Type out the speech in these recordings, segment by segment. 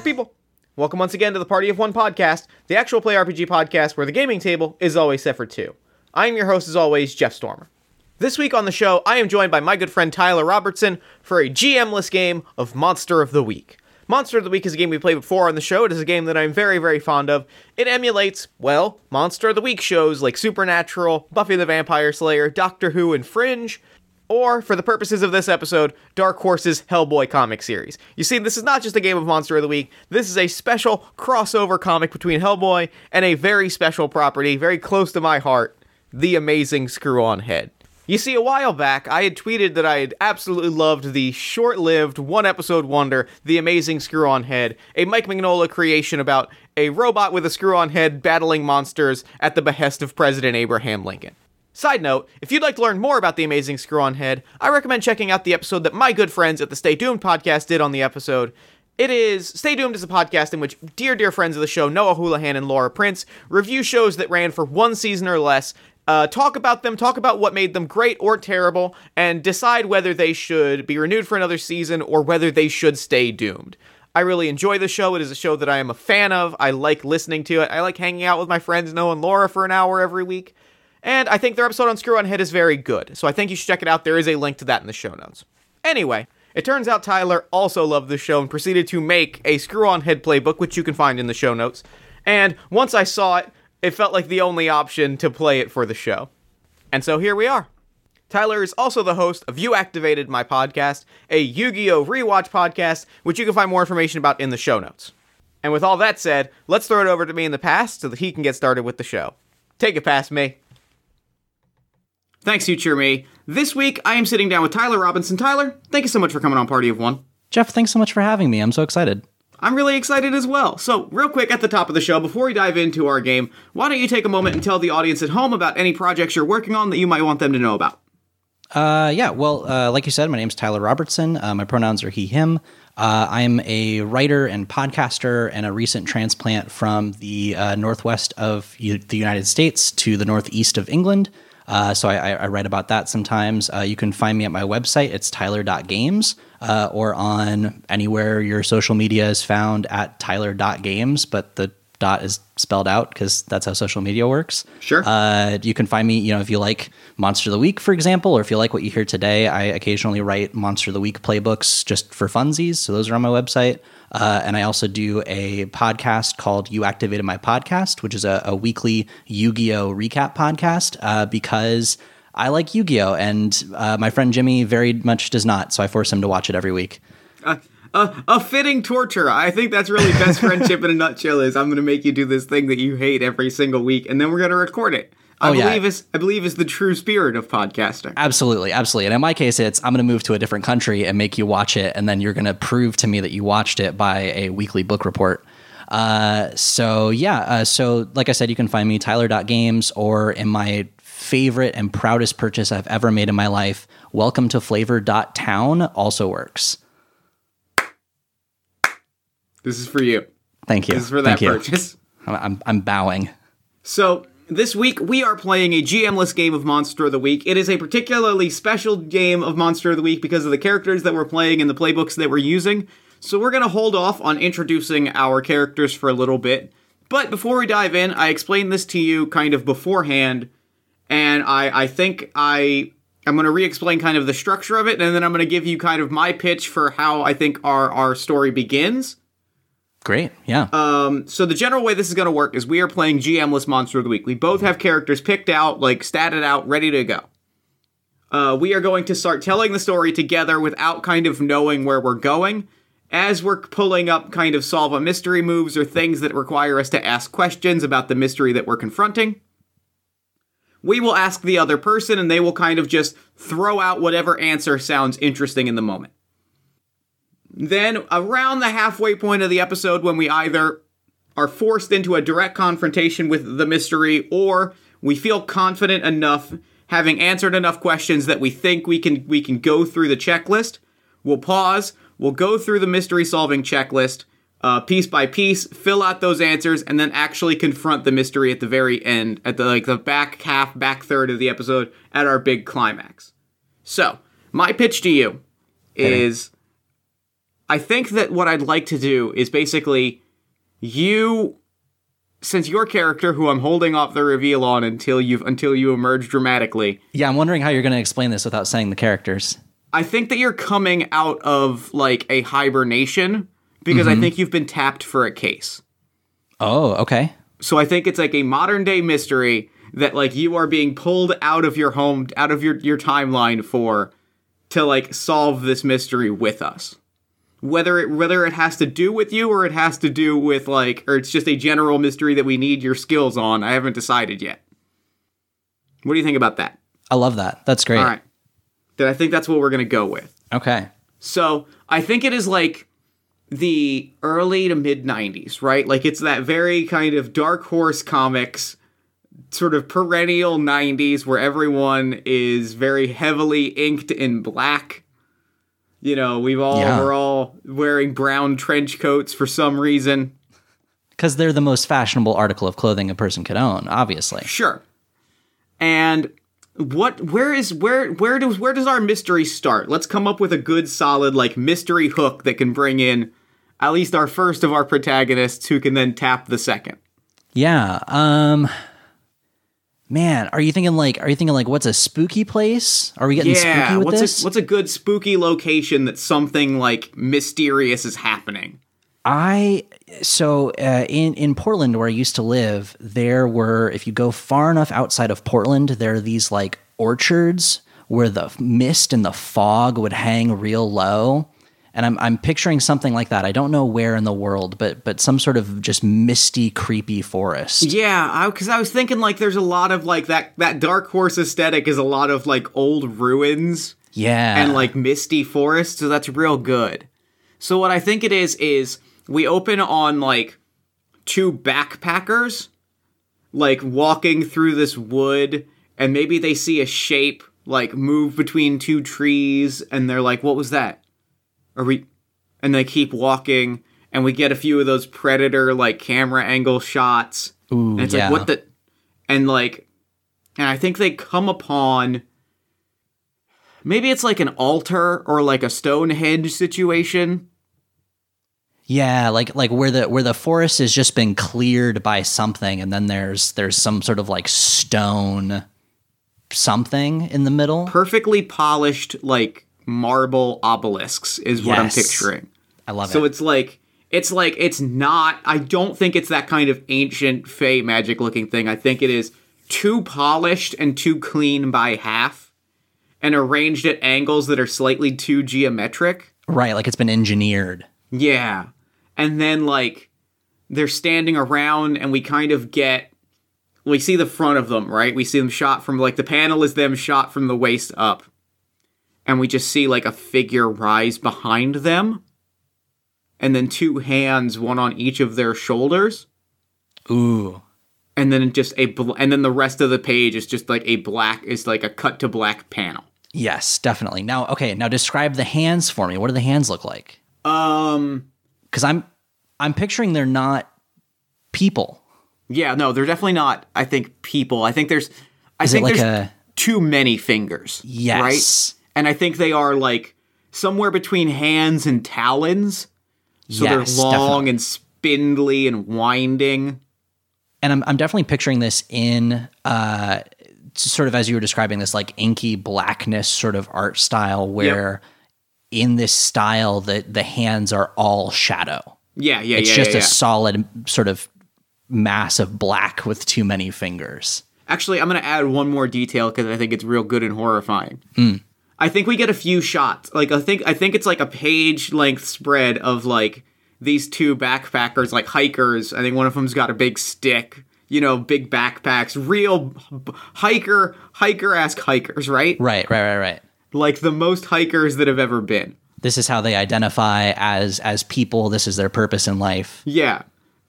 favorite people. Welcome once again to the Party of One podcast, the actual play RPG podcast where the gaming table is always set for two. I am your host, as always, Jeff Stormer. This week on the show, I am joined by my good friend Tyler Robertson for a GM-less game of Monster of the Week. Monster of the Week is a game we played before on the show. It is a game that I am very, very fond of. It emulates, well, Monster of the Week shows like Supernatural, Buffy the Vampire Slayer, Doctor Who, and Fringe, or, for the purposes of this episode, Dark Horse's Hellboy comic series. You see, this is not just a game of Monster of the Week. This is a special crossover comic between Hellboy and a very special property, very close to my heart, The Amazing Screw-On-Head. You see, a while back, I had tweeted that I had absolutely loved the short-lived, one-episode wonder, The Amazing Screw-On-Head, a Mike Mignola creation about a robot with a screw-on-head battling monsters at the behest of President Abraham Lincoln. Side note, if you'd like to learn more about The Amazing Screw-On-Head, I recommend checking out the episode that my good friends at the Stay Doomed podcast did on the episode. Stay Doomed is a podcast in which dear friends of the show, Noah Houlihan and Laura Prince, review shows that ran for one season or less, talk about them, talk about what made them great or terrible, and decide whether they should be renewed for another season or whether they should stay doomed. I really enjoy the show. It is a show that I am a fan of. I like listening to it. I like hanging out with my friends Noah and Laura for an hour every week. And I think their episode on Screw-On-Head is very good, so I think you should check it out. There is a link to that in the show notes. Anyway, it turns out Tyler also loved the show and proceeded to make a Screw-On-Head playbook, which you can find in the show notes. And once I saw it, it felt like the only option to play it for the show. And so here we are. Tyler is also the host of You Activated My Podcast, a Yu-Gi-Oh! Rewatch podcast, which you can find more information about in the show notes. And with all that said, let's throw it over to me in the past so that he can get started with the show. Take it past me. Thanks, future me. This week, I am sitting down with Tyler Robertson. Tyler, thank you so much for coming on Party of One. Jeff, thanks so much for having me. I'm so excited. I'm really excited as well. So, real quick at the top of the show, before we dive into our game, why don't you take a moment and tell the audience at home about any projects you're working on that you might want them to know about? Like you said, my name's Tyler Robertson. My pronouns are he, him. I'm a writer and podcaster and a recent transplant from the northwest of the United States to the northeast of England. So I write about that sometimes. You can find me at my website. It's Tyler.Games or on anywhere your social media is found at Tyler.Games, but the dot is spelled out because that's how social media works. Sure. You can find me, if you like Monster of the Week, for example, or if you like what you hear today, I occasionally write Monster of the Week playbooks just for funsies. So those are on my website. And I also do a podcast called You Activated My Podcast, which is a weekly Yu-Gi-Oh! Recap podcast because I like Yu-Gi-Oh! And my friend Jimmy very much does not, so I force him to watch it every week. A fitting torture. I think that's really best friendship in a nutshell is I'm going to make you do this thing that you hate every single week, and then we're going to record it. I believe it's the true spirit of podcasting. Absolutely, absolutely. And in my case, it's I'm going to move to a different country and make you watch it, and then you're going to prove to me that you watched it by a weekly book report. So like I said, you can find me Tyler.Games or in my favorite and proudest purchase I've ever made in my life, WelcomeToFlavor.Town also works. This is for you. Thank you. This is for that purchase. I'm bowing. So this week, we are playing a GM-less game of Monster of the Week. It is a particularly special game of Monster of the Week because of the characters that we're playing and the playbooks that we're using. So we're going to hold off on introducing our characters for a little bit. But before we dive in, I explained this to you kind of beforehand, and I'm going to re-explain kind of the structure of it, and then I'm going to give you kind of my pitch for how I think our story begins. Great, yeah. So the general way this is going to work is we are playing GM-less Monster of the Week. We both have characters picked out, statted out, ready to go. We are going to start telling the story together without kind of knowing where we're going, as we're pulling up kind of solve a mystery moves or things that require us to ask questions about the mystery that we're confronting. We will ask the other person, and they will kind of just throw out whatever answer sounds interesting in the moment. Then, around the halfway point of the episode, when we either are forced into a direct confrontation with the mystery, or we feel confident enough, having answered enough questions that we think we can go through the checklist, we'll pause, we'll go through the mystery-solving checklist, piece by piece, fill out those answers, and then actually confront the mystery at the very end, at the back third of the episode, at our big climax. So, my pitch to you is... I think that what I'd like to do is basically you, since your character, who I'm holding off the reveal on until you emerge dramatically. Yeah, I'm wondering how you're going to explain this without saying the characters. I think that you're coming out of, like, a hibernation, because I think you've been tapped for a case. Oh, okay. So I think it's, like, a modern-day mystery that, like, you are being pulled out of your home, out of your timeline to, like, solve this mystery with us. Whether it has to do with you or it has to do with, like, or it's just a general mystery that we need your skills on, I haven't decided yet. What do you think about that? I love that. That's great. All right. Then I think that's what we're going to go with. Okay. So I think it is, like, the early to mid-90s, right? Like, it's that very kind of Dark Horse comics, sort of perennial 90s, where everyone is very heavily inked in black. You know, we're all wearing brown trench coats for some reason. Because they're the most fashionable article of clothing a person could own, obviously. Sure. And where does our mystery start? Let's come up with a good solid, like, mystery hook that can bring in at least our first of our protagonists, who can then tap the second. Yeah. Man, are you thinking like what's a spooky place? Are we getting spooky with this? What's a good spooky location that something, like, mysterious is happening? In Portland, where I used to live, there were, if you go far enough outside of Portland, there are these, like, orchards where the mist and the fog would hang real low. And I'm picturing something like that. I don't know where in the world, but some sort of just misty, creepy forest. Yeah, because I was thinking, like, there's a lot of, like, that Dark Horse aesthetic is a lot of, like, old ruins. Yeah. And, like, misty forests, so that's real good. So what I think it is we open on, like, two backpackers, like, walking through this wood, and maybe they see a shape, like, move between two trees, and they're like, what was that? And they keep walking, and we get a few of those predator, like, camera angle shots. Ooh, and it's like, what the... And I think they come upon... Maybe it's, like, an altar or, like, a Stonehenge situation. Yeah, like where the forest has just been cleared by something, and then there's some sort of, like, stone something in the middle. Perfectly polished, like... marble obelisks is what I'm picturing. I love it. So it's like it's not, I don't think it's that kind of ancient fae magic looking thing. I think it is too polished and too clean by half and arranged at angles that are slightly too geometric. Right, like it's been engineered. Yeah. And then, like, they're standing around and we see the front of them, right? We see them shot from, like, the panel is them shot from the waist up. And we just see, like, a figure rise behind them. And then two hands, one on each of their shoulders. Ooh. And then and then the rest of the page is just, like, a cut to black panel. Yes, definitely. Now, okay, describe the hands for me. What do the hands look like? 'Cause I'm picturing they're not people. Yeah, no, they're definitely not, I think, people. I think there's too many fingers. Yes. Right? And I think they are, like, somewhere between hands and talons. So they're long and spindly and winding. And I'm definitely picturing this in sort of, as you were describing, this, like, inky blackness sort of art style where in this style the hands are all shadow. Yeah. It's just a solid sort of mass of black with too many fingers. Actually, I'm going to add one more detail because I think it's real good and horrifying. Mm. I think we get a few shots. Like, I think it's, like, a page-length spread of, like, these two backpackers, like, hikers. I think one of them's got a big stick, you know, big backpacks, real hiker-esque hikers, right? Right. Like, the most hikers that have ever been. This is how they identify as people. This is their purpose in life. Yeah.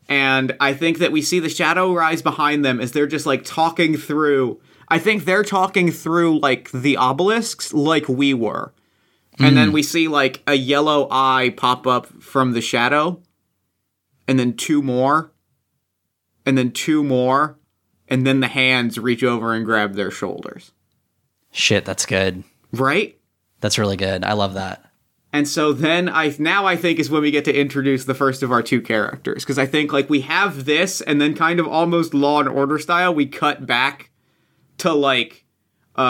And I think that we see the shadow rise behind them as they're just, like, talking through... I think they're talking through, like, the obelisks like we were. And then we see, like, a yellow eye pop up from the shadow. And then two more. And then two more. And then the hands reach over and grab their shoulders. Shit, that's good. Right? That's really good. I love that. And so then now I think is when we get to introduce the first of our two characters. Because I think, like, we have this, and then kind of almost Law and Order style, we cut back to, like,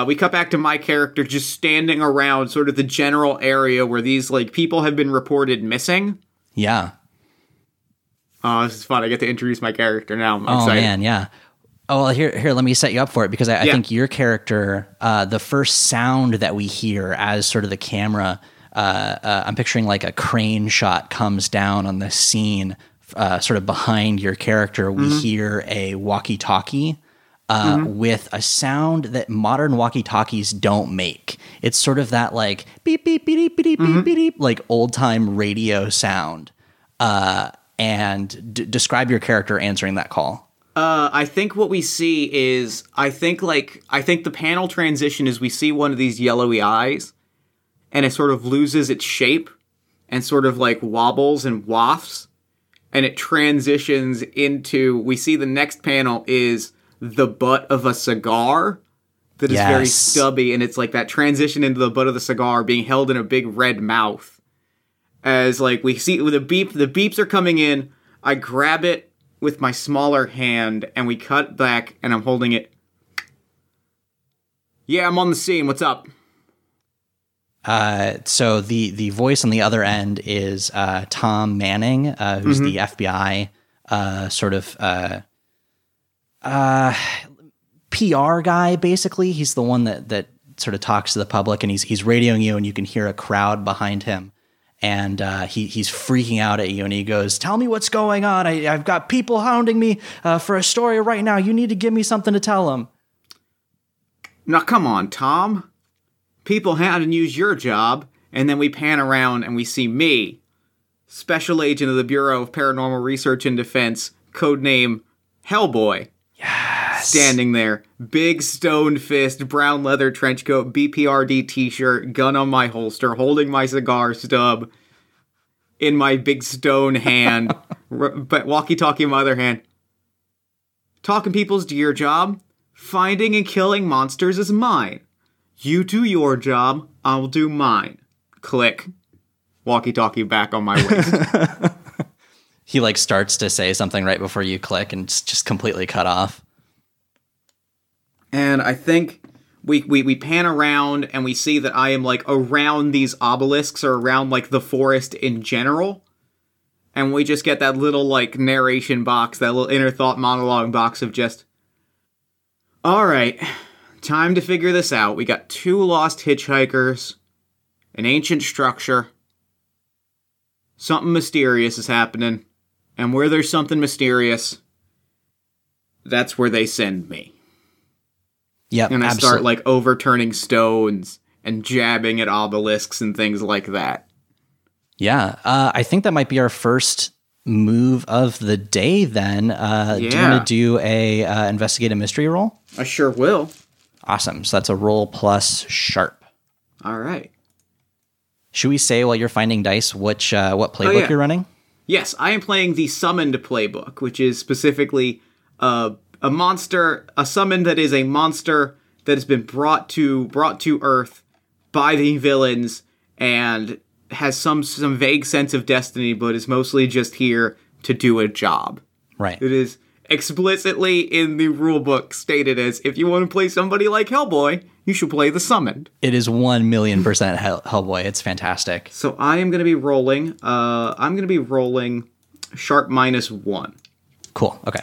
we cut back to my character just standing around sort of the general area where these, like, people have been reported missing. Yeah. Oh, this is fun. I get to introduce my character now. I'm excited. Oh, man, yeah. Oh, well, here, let me set you up for it, because I think your character, the first sound that we hear as sort of the camera... I'm picturing like a crane shot comes down on the scene, sort of behind your character. We hear a walkie-talkie with a sound that modern walkie-talkies don't make. It's sort of that like beep, beep, beep, beep, beep, beep, beep, like old time radio sound. And describe your character answering that call. I think what we see is, I think the panel transition is we see one of these yellowy eyes. And it sort of loses its shape and sort of like wobbles and wafts, and it transitions into, we see the next panel is the butt of a cigar that is very stubby. And it's like that transition into the butt of the cigar being held in a big red mouth as like we see with a beep, the beeps are coming in. I grab it with my smaller hand and we cut back and I'm holding it. Yeah, I'm on the scene. What's up? So the voice on the other end is Tom Manning, who's the FBI sort of PR guy, basically. He's the one that sort of talks to the public, and he's radioing you, and you can hear a crowd behind him, and he's freaking out at you, and he goes, "Tell me what's going on. I've got people hounding me for a story right now. You need to give me something to tell them." Now, come on, Tom. People had and use your job, and then we pan around and we see me, special agent of the Bureau of Paranormal Research and Defense, codename Hellboy. Yes. Standing there, big stone fist, brown leather trench coat, BPRD t-shirt, gun on my holster, holding my cigar stub in my big stone hand, but walkie-talkie in my other hand. Talking people's to your job, finding and killing monsters is mine. You do your job, I'll do mine. Click. Walkie-talkie back on my waist. He, like, starts to say something right before you click and it's just completely cut off. And I think we pan around and we see that I am, like, around these obelisks or around, like, the forest in general. And we just get that little, like, narration box, that little inner thought monologue box of just, all right... Time to figure this out. We got two lost hitchhikers, an ancient structure, something mysterious is happening, and where there's something mysterious, that's where they send me. Yep, and I start, like, overturning stones and jabbing at obelisks and things like that. Yeah, I think that might be our first move of the day, then. Do you want to do a investigate a mystery roll? I sure will. Awesome. So that's a roll plus sharp. All right. Should we say while you're finding dice which what playbook you're running? Yes, I am playing the summoned playbook, which is specifically a monster, a summon that is a monster that has been brought to Earth by the villains and has some vague sense of destiny, but is mostly just here to do a job. Right. It is. Explicitly in the rulebook stated as, if you want to play somebody like Hellboy, you should play the Summoned. It is 1,000,000% Hellboy. It's fantastic. So I am going to be rolling. Sharp -1. Cool. Okay.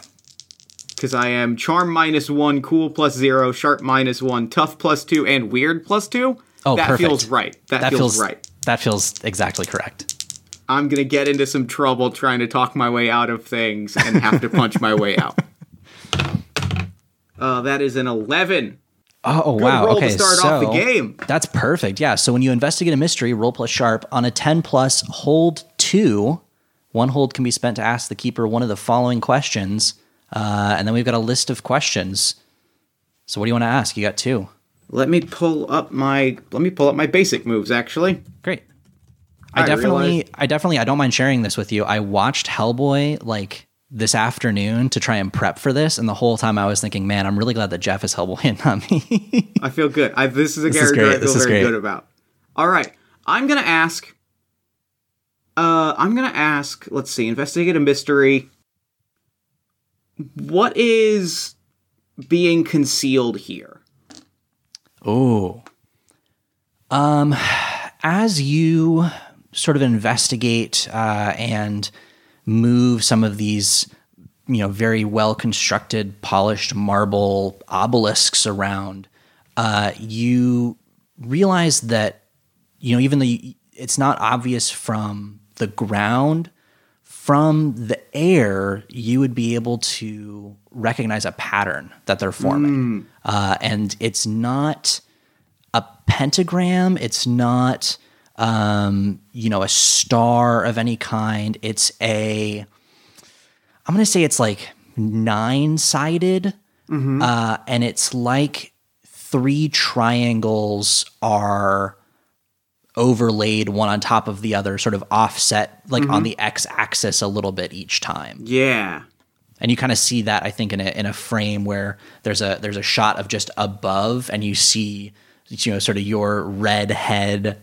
Because I am Charm -1, Cool +0, Sharp -1, Tough +2, and Weird +2. Oh, that perfect. Feels right. That feels right. That feels exactly correct. I'm going to get into some trouble trying to talk my way out of things and have to punch my way out. That is an 11. Oh, good wow. Roll okay, to start off the game. That's perfect. Yeah. So when you investigate a mystery, roll plus sharp. On a 10 plus, hold 2. One hold can be spent to ask the keeper one of the following questions. And then we've got a list of questions. So what do you want to ask? You got 2. Let me pull up my basic moves, actually. Great. I don't mind sharing this with you. I watched Hellboy like this afternoon to try and prep for this. And the whole time I was thinking, man, I'm really glad that Jeff is Hellboy and not me. I feel good. This is a character I feel very good about. All right. I'm going to ask, I'm going to ask, let's see, investigate a mystery. What is being concealed here? Oh. As you sort of investigate and move some of these, you know, very well-constructed, polished marble obelisks around, you realize that, you know, even though it's not obvious from the ground, from the air, you would be able to recognize a pattern that they're forming. And it's not a pentagram. It's not, you know, a star of any kind. It's a, I'm going to say it's like 9-sided. Mm-hmm. And it's like 3 triangles are overlaid one on top of the other, sort of offset, like on the x-axis a little bit each time. Yeah. And you kind of see that, I think, in a frame where there's a shot of just above, and you see, you know, sort of your red head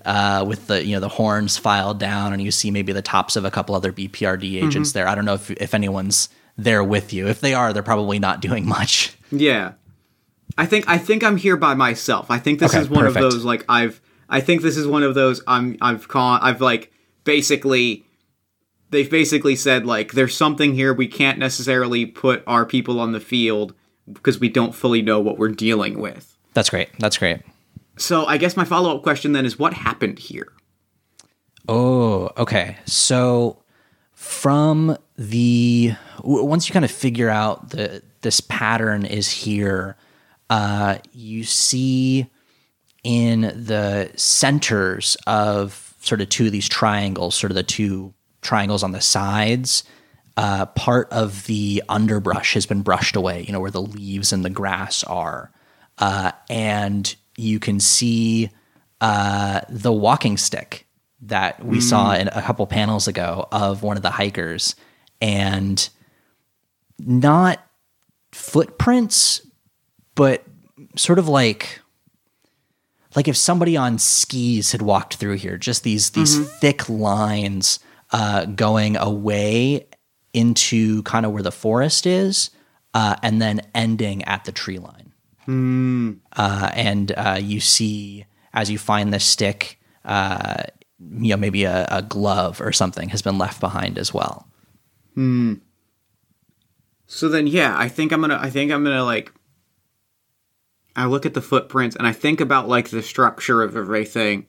with the, you know, the horns filed down, and you see maybe the tops of a couple other BPRD agents there. I don't know if anyone's there with you. If they are, they're probably not doing much. Yeah. I think I'm here by myself. I think this is one of those, like, they've basically said, like, there's something here. We can't necessarily put our people on the field because we don't fully know what we're dealing with. That's great. So I guess my follow-up question then is, what happened here? Oh, okay. So from once you kind of figure out that this pattern is here, you see in the centers of sort of 2 of these triangles, sort of the 2 triangles on the sides, part of the underbrush has been brushed away, you know, where the leaves and the grass are. And you can see the walking stick that we saw in a couple panels ago of one of the hikers, and not footprints, but sort of like if somebody on skis had walked through here, just these thick lines going away into kind of where the forest is, and then ending at the tree line. And you see, as you find this stick, you know, maybe a glove or something has been left behind as well. So then, yeah, I think I'm gonna like, I look at the footprints and I think about, like, the structure of everything,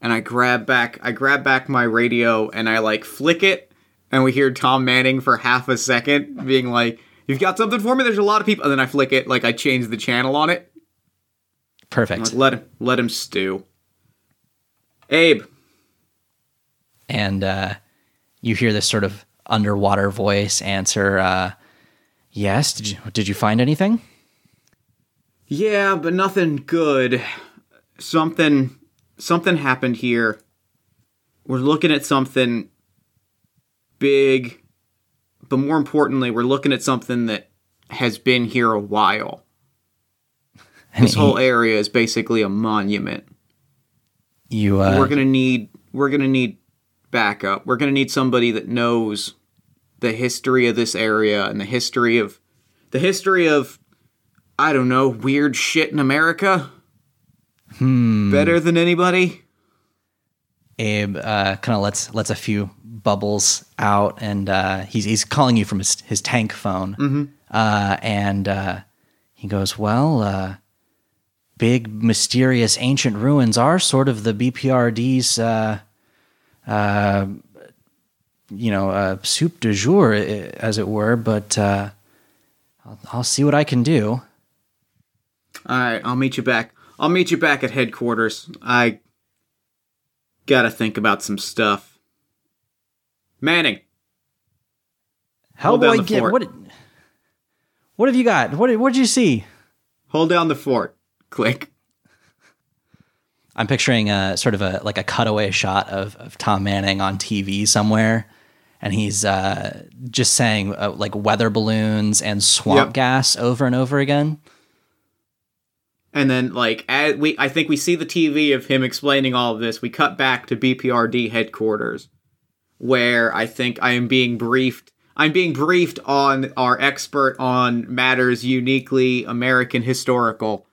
and I grab back my radio, and I, like, flick it, and we hear Tom Manning for half a second being like, "You've got something for me? There's a lot of people." And then I flick it, like, I change the channel on it. Perfect. Like, let him stew. Abe. And you hear this sort of underwater voice answer, "Yes, did you find anything?" "Yeah, but nothing good. Something happened here. We're looking at something big. But more importantly, we're looking at something that has been here a while. This whole area is basically a monument. We're gonna need backup. We're gonna need somebody that knows the history of this area and the history of I don't know, weird shit in America. Better than anybody." Abe kind of lets a few bubbles out, and he's calling you from his tank phone. And he goes, "Well, big mysterious ancient ruins are sort of the BPRD's soup du jour, as it were, but I'll see what I can do." "All right, I'll meet you back at headquarters. I gotta think about some stuff. Manning, Hellboy, what have you got? What did you see?" "Hold down the fort." Click. I'm picturing a cutaway shot of Tom Manning on TV somewhere, and he's just saying like weather balloons and swamp gas over and over again. And then, like, I think we see the TV of him explaining all of this. We cut back to BPRD headquarters. where I think I am being briefed. I'm being briefed on our expert on matters uniquely American historical.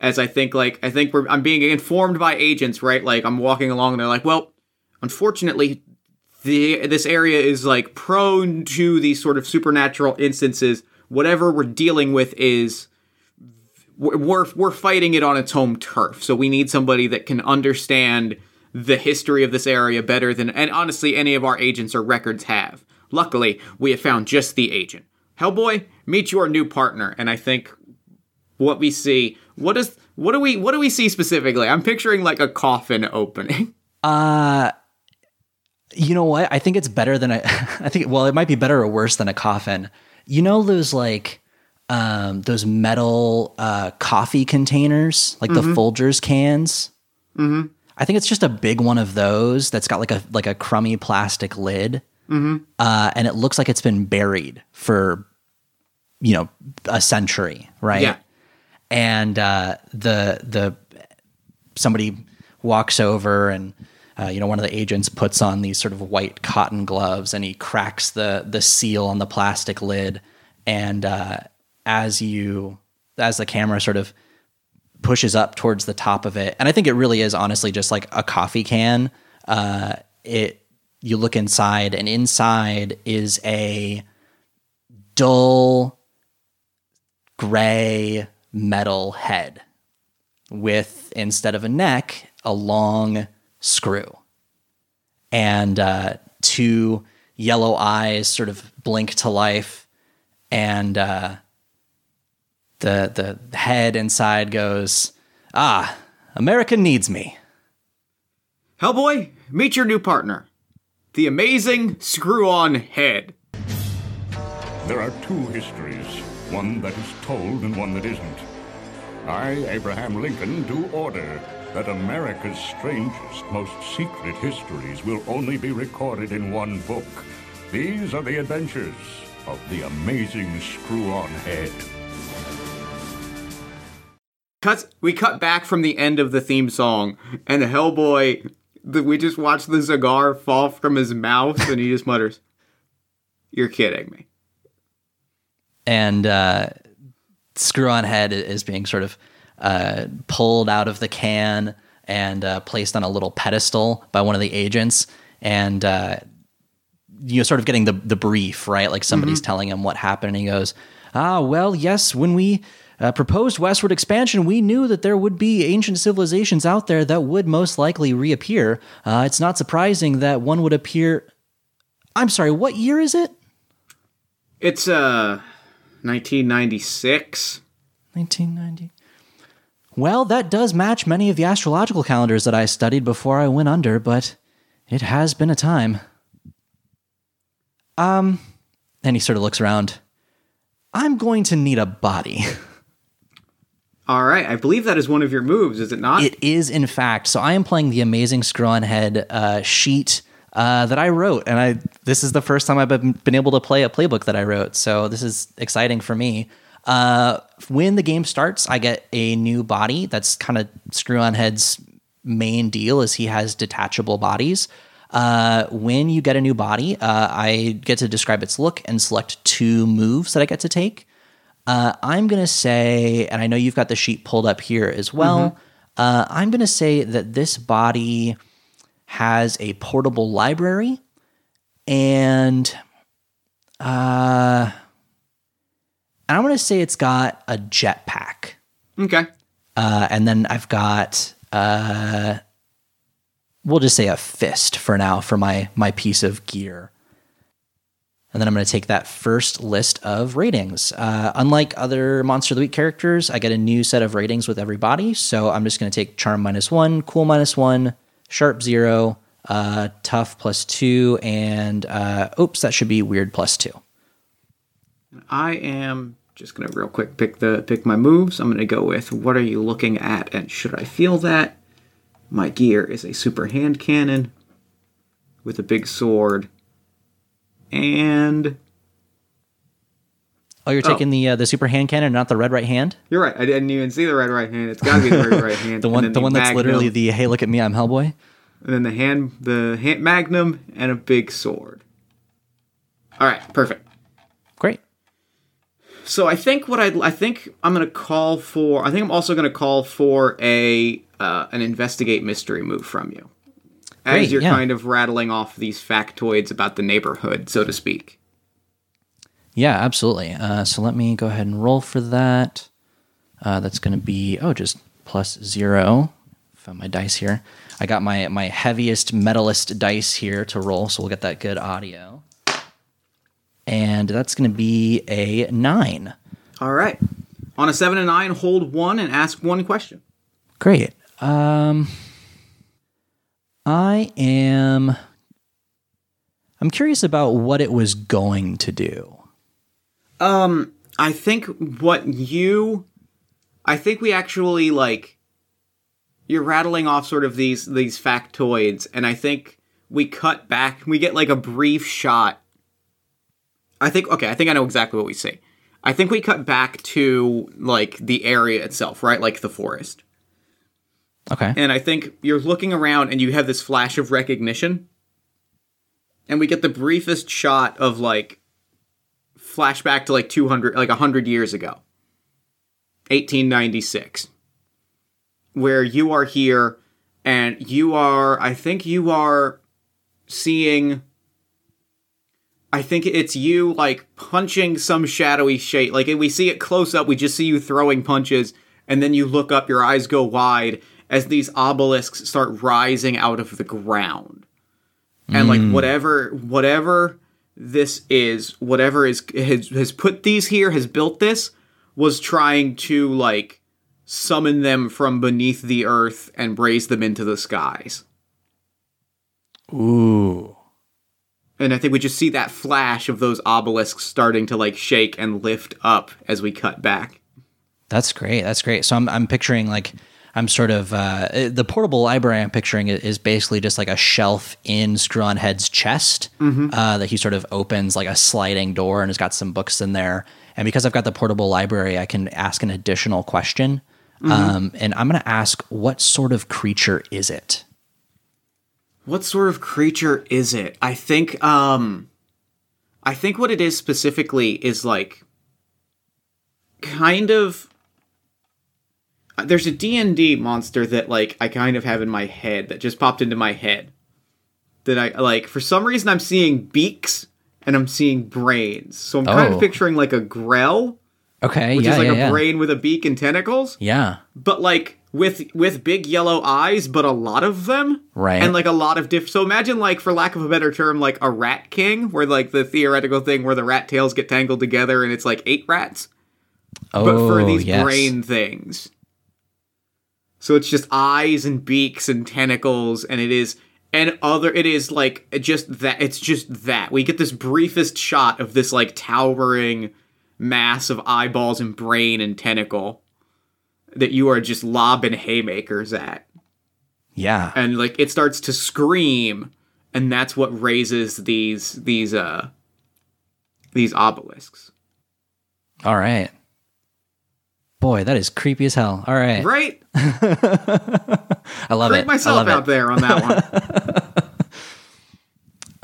As I think, like, I'm being informed by agents, right? Like, I'm walking along and they're like, well, unfortunately, this area is, like, prone to these sort of supernatural instances. Whatever we're dealing with is, we're fighting it on its home turf. So we need somebody that can understand the history of this area better than, and honestly, any of our agents or records have. Luckily, we have found just the agent. Hellboy, meet your new partner. And I think what we see, what do we see specifically? I'm picturing like a coffin opening. You know what? I think it's better than it might be better or worse than a coffin. You know, those like, those metal, coffee containers, like the Folgers cans. Mm-hmm. I think it's just a big one of those that's got like a crummy plastic lid. Mm-hmm. And it looks like it's been buried for, you know, a century, right? Yeah. And the somebody walks over and one of the agents puts on these sort of white cotton gloves and he cracks the seal on the plastic lid. And as the camera sort of pushes up towards the top of it, and I think it really is honestly just like a coffee can. You look inside, and inside is a dull gray metal head with, instead of a neck, a long screw. And two yellow eyes sort of blink to life, and the head inside goes, "Ah, America needs me." Hellboy, meet your new partner. The Amazing Screw-On-Head. There are two histories, one that is told and one that isn't. I, Abraham Lincoln, do order that America's strangest, most secret histories will only be recorded in one book. These are the adventures of The Amazing Screw-On-Head. We cut back from the end of the theme song, and the Hellboy... We just watched the cigar fall from his mouth, and he just mutters, "You're kidding me." And Screw-On-Head is being sort of pulled out of the can and placed on a little pedestal by one of the agents. And you're sort of getting the brief, right? Like somebody's telling him what happened, and he goes, "Ah, well, yes, when we... proposed westward expansion, we knew that there would be ancient civilizations out there that would most likely reappear. It's not surprising that one would appear..." I'm sorry, what year is it? It's 1996. 1990. "Well, that does match many of the astrological calendars that I studied before I went under, but it has been a time." And he sort of looks around. "I'm going to need a body." All right, I believe that is one of your moves, is it not? It is, in fact. So I am playing the Amazing Screw-On-Head sheet that I wrote, and this is the first time I've been able to play a playbook that I wrote, so this is exciting for me. When the game starts, I get a new body. That's kind of Screw-On-Head's main deal, is he has detachable bodies. When you get a new body, I get to describe its look and select two moves that I get to take. I'm going to say, and I know you've got the sheet pulled up here as well, I'm going to say that this body has a portable library and I'm going to say it's got a jetpack. Okay. And then I've got, we'll just say a fist for now for my piece of gear. And then I'm going to take that first list of ratings. Unlike other Monster of the Week characters, I get a new set of ratings with everybody. So I'm just going to take Charm -1, Cool -1, Sharp 0, Tough +2, and oops, that should be Weird +2. I am just going to real quick pick my moves. I'm going to go with, what are you looking at and should I feel that? My gear is a super hand cannon with a big sword. And oh, you're taking the super hand cannon, not the red right hand. You're right. I didn't even see the red right hand. It's got to be the red right hand. The one that's literally the "Hey, look at me, I'm Hellboy." and then the hand magnum, and a big sword. All right, perfect. Great. So I think I'm also going to call for an investigate mystery move from you. As Great, you're kind of rattling off these factoids about the neighborhood, so to speak. Yeah, absolutely. So let me go ahead and roll for that. That's going to be, just +0. Found my dice here. I got my heaviest metalist dice here to roll, so we'll get that good audio. And that's going to be a 9. All right. On a 7 and 9, hold one and ask one question. Great. I'm curious about what it was going to do. I think we actually, like, you're rattling off sort of these factoids, and I think we cut back, we get, like, a brief shot. I think I know exactly what we see. I think we cut back to, like, the area itself, right? Like, the forest. Okay. And I think you're looking around, and you have this flash of recognition, and we get the briefest shot of, like, flashback to 100 years ago, 1896, where you are here and I think it's you, like, punching some shadowy shape. Like, we see it close up. We just see you throwing punches. And then you look up, your eyes go wide as these obelisks start rising out of the ground. And like, whatever this is, whatever has put these here, has built this, was trying to, like, summon them from beneath the earth and raise them into the skies. Ooh. And I think we just see that flash of those obelisks starting to, like, shake and lift up as we cut back. That's great. That's great. So I'm picturing, like, I'm sort of, the portable library I'm picturing is basically just like a shelf in Screw-On-Head's chest, that he sort of opens like a sliding door, and has got some books in there. And because I've got the portable library, I can ask an additional question. Mm-hmm. And I'm going to ask, what sort of creature is it? What sort of creature is it? I think what it is specifically is, like, kind of, there's a D&D monster that, like, I kind of have in my head that just popped into my head. That I, like, for some reason I'm seeing beaks and I'm seeing brains. So I'm kind of picturing, like, a grell. Okay, which is like a brain with a beak and tentacles. Yeah. But, like, with big yellow eyes, but a lot of them. Right. And, like, a lot of so imagine, like, for lack of a better term, like a rat king, where, like, the theoretical thing where the rat tails get tangled together and it's like 8 rats. Oh, but for these brain things. So it's just eyes and beaks and tentacles, and it is like just that. It's just that. We get this briefest shot of this, like, towering mass of eyeballs and brain and tentacle that you are just lobbing haymakers at. Yeah. And, like, it starts to scream, and that's what raises these obelisks. All right. Boy, that is creepy as hell. All right. Right? I love it. Myself out there on that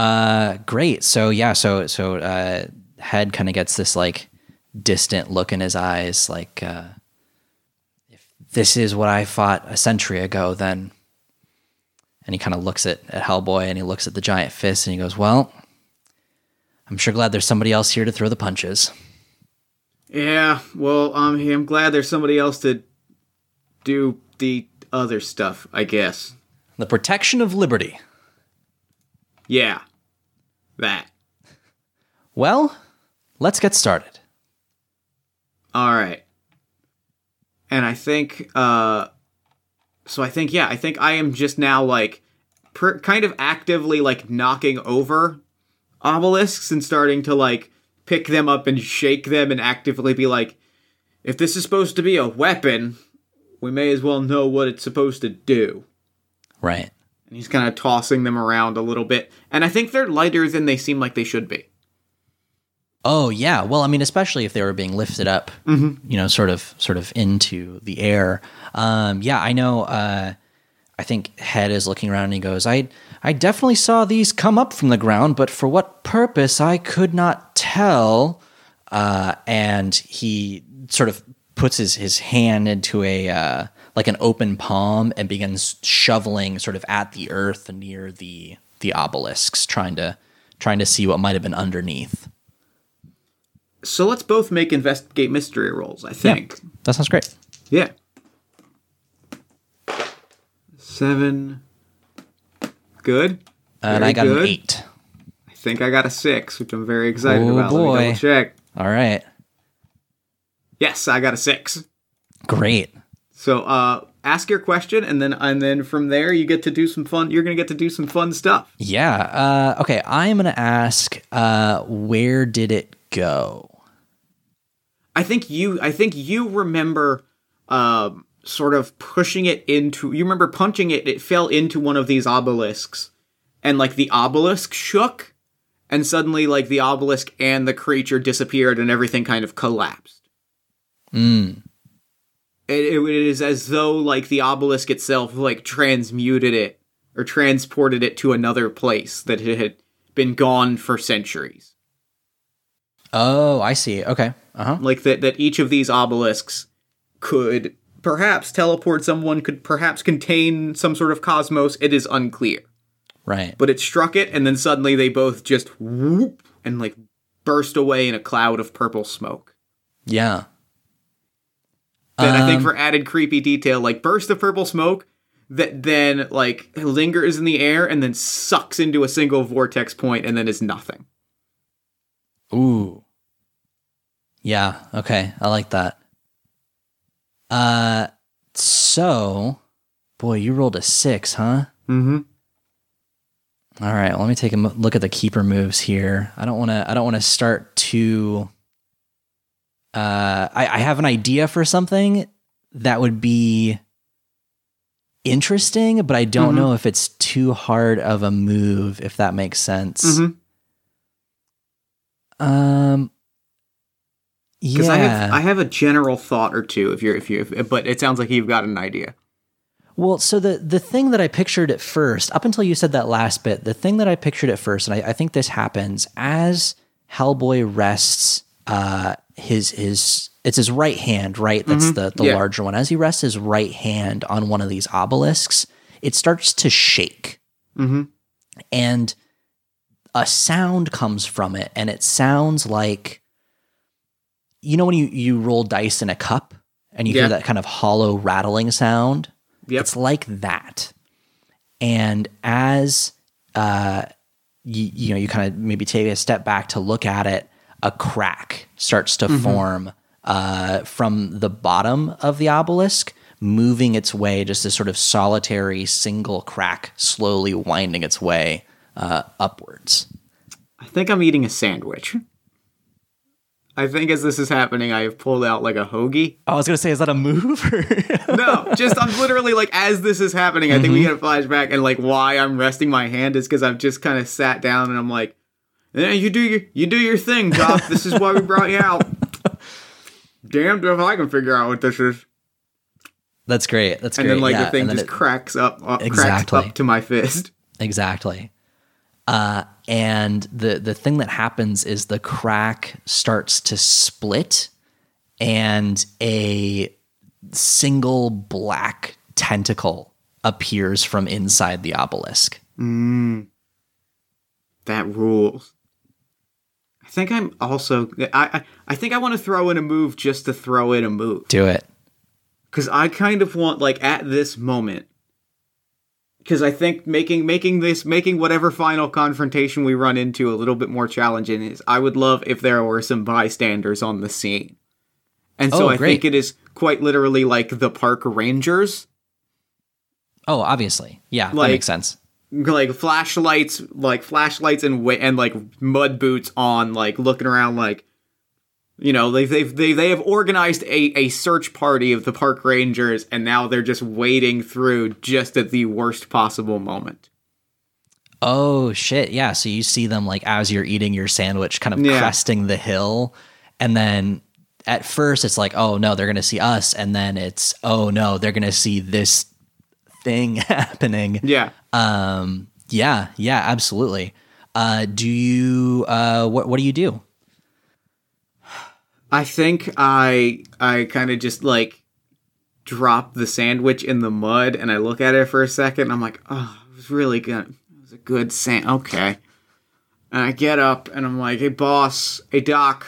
one. Great. So, yeah. So Head kind of gets this, like, distant look in his eyes. Like, if this is what I fought a century ago, then. And he kind of looks at Hellboy, and he looks at the giant fist, and he goes, well, I'm sure glad there's somebody else here to throw the punches. Yeah, well, I'm glad there's somebody else to do the other stuff, I guess. The protection of liberty. Yeah, that. Well, let's get started. All right. And I think, I think I am just now, like, kind of actively, like, knocking over obelisks and starting to, like, pick them up and shake them and actively be like, if this is supposed to be a weapon, we may as well know what it's supposed to do. Right. And he's kind of tossing them around a little bit. And I think they're lighter than they seem like they should be. Oh, yeah. Well, I mean, especially if they were being lifted up, you know, sort of into the air. Yeah, I know. I think Head is looking around and he goes, I definitely saw these come up from the ground, but for what purpose, I could not tell. And he sort of puts his hand into a like an open palm and begins shoveling sort of at the earth near the obelisks, trying to see what might have been underneath. So let's both make investigate mystery rolls, I think. Yeah, that sounds great. Yeah. 7. Good. And I got good. An 8. I think I got a 6, which I'm very excited about. Boy. Let me double check. All right. Yes, I got a 6. Great. So ask your question, and then from there you get to do some fun. You're going to get to do some fun stuff. Yeah. Okay. I'm going to ask, where did it go? I think you remember. Sort of pushing it into, you remember punching it, it fell into one of these obelisks, and like the obelisk shook, and suddenly like the obelisk and the creature disappeared and everything kind of collapsed. It is as though like the obelisk itself like transmuted it or transported it to another place that it had been gone for centuries. Oh, I see. Okay. Uh-huh. Like that each of these obelisks could perhaps teleport someone, could perhaps contain some sort of cosmos. It is unclear. Right. But it struck it, and then suddenly they both just whoop and like burst away in a cloud of purple smoke. Yeah. Then I think for added creepy detail, like burst of purple smoke that then like lingers in the air and then sucks into a single vortex point and then is nothing. Ooh. Yeah. Okay. I like that. So, boy, you rolled a 6, huh? Mm-hmm. All right, well, let me take a look at the keeper moves here. I don't want to start to, I have an idea for something that would be interesting, but I don't know if it's too hard of a move, if that makes sense. Mm-hmm. Yeah. Because I have a general thought or two but it sounds like you've got an idea. Well, so the thing that I pictured at first, up until you said that last bit, the thing that I pictured at first, and I think this happens as Hellboy rests his right hand, right? That's the larger one. As he rests his right hand on one of these obelisks, it starts to shake. Mm-hmm. And a sound comes from it, and it sounds like, you know when you roll dice in a cup and you hear that kind of hollow rattling sound? Yep. It's like that. And as you kind of maybe take a step back to look at it, a crack starts to form from the bottom of the obelisk, moving its way, just this sort of solitary single crack, slowly winding its way upwards. I think I'm eating a sandwich. I think as this is happening, I have pulled out like a hoagie. I was going to say, is that a move? No, just I'm literally like, as this is happening, I think we get a flashback, and like why I'm resting my hand is because I've just kind of sat down and I'm like, you do your thing, Doc. This is why we brought you out. Damned if I can figure out what this is. That's great. That's great. And then like the thing just cracks up to my fist. Exactly. And the thing that happens is the crack starts to split, and a single black tentacle appears from inside the obelisk. That rules. I think I'm also I think I want to throw in a move just to throw in a move. Do it. Because I kind of want, like, at this moment, because I think making whatever final confrontation we run into a little bit more challenging is, I would love if there were some bystanders on the scene. And so I think it is quite literally like the park rangers. Oh, obviously. Yeah, like, that makes sense. Like flashlights and like mud boots on, like looking around, like, you know, they have organized a search party of the park rangers, and now they're just wading through just at the worst possible moment. Oh, shit. Yeah. So you see them, like, as you're eating your sandwich, kind of cresting the hill. And then at first it's like, oh, no, they're going to see us. And then it's, oh, no, they're going to see this thing happening. Yeah. Yeah, absolutely. Do you, what do you do? I think I kind of just like drop the sandwich in the mud and I look at it for a second. And I'm like, oh, it was really good. It was a good sandwich. Okay. And I get up and I'm like, hey boss, hey doc,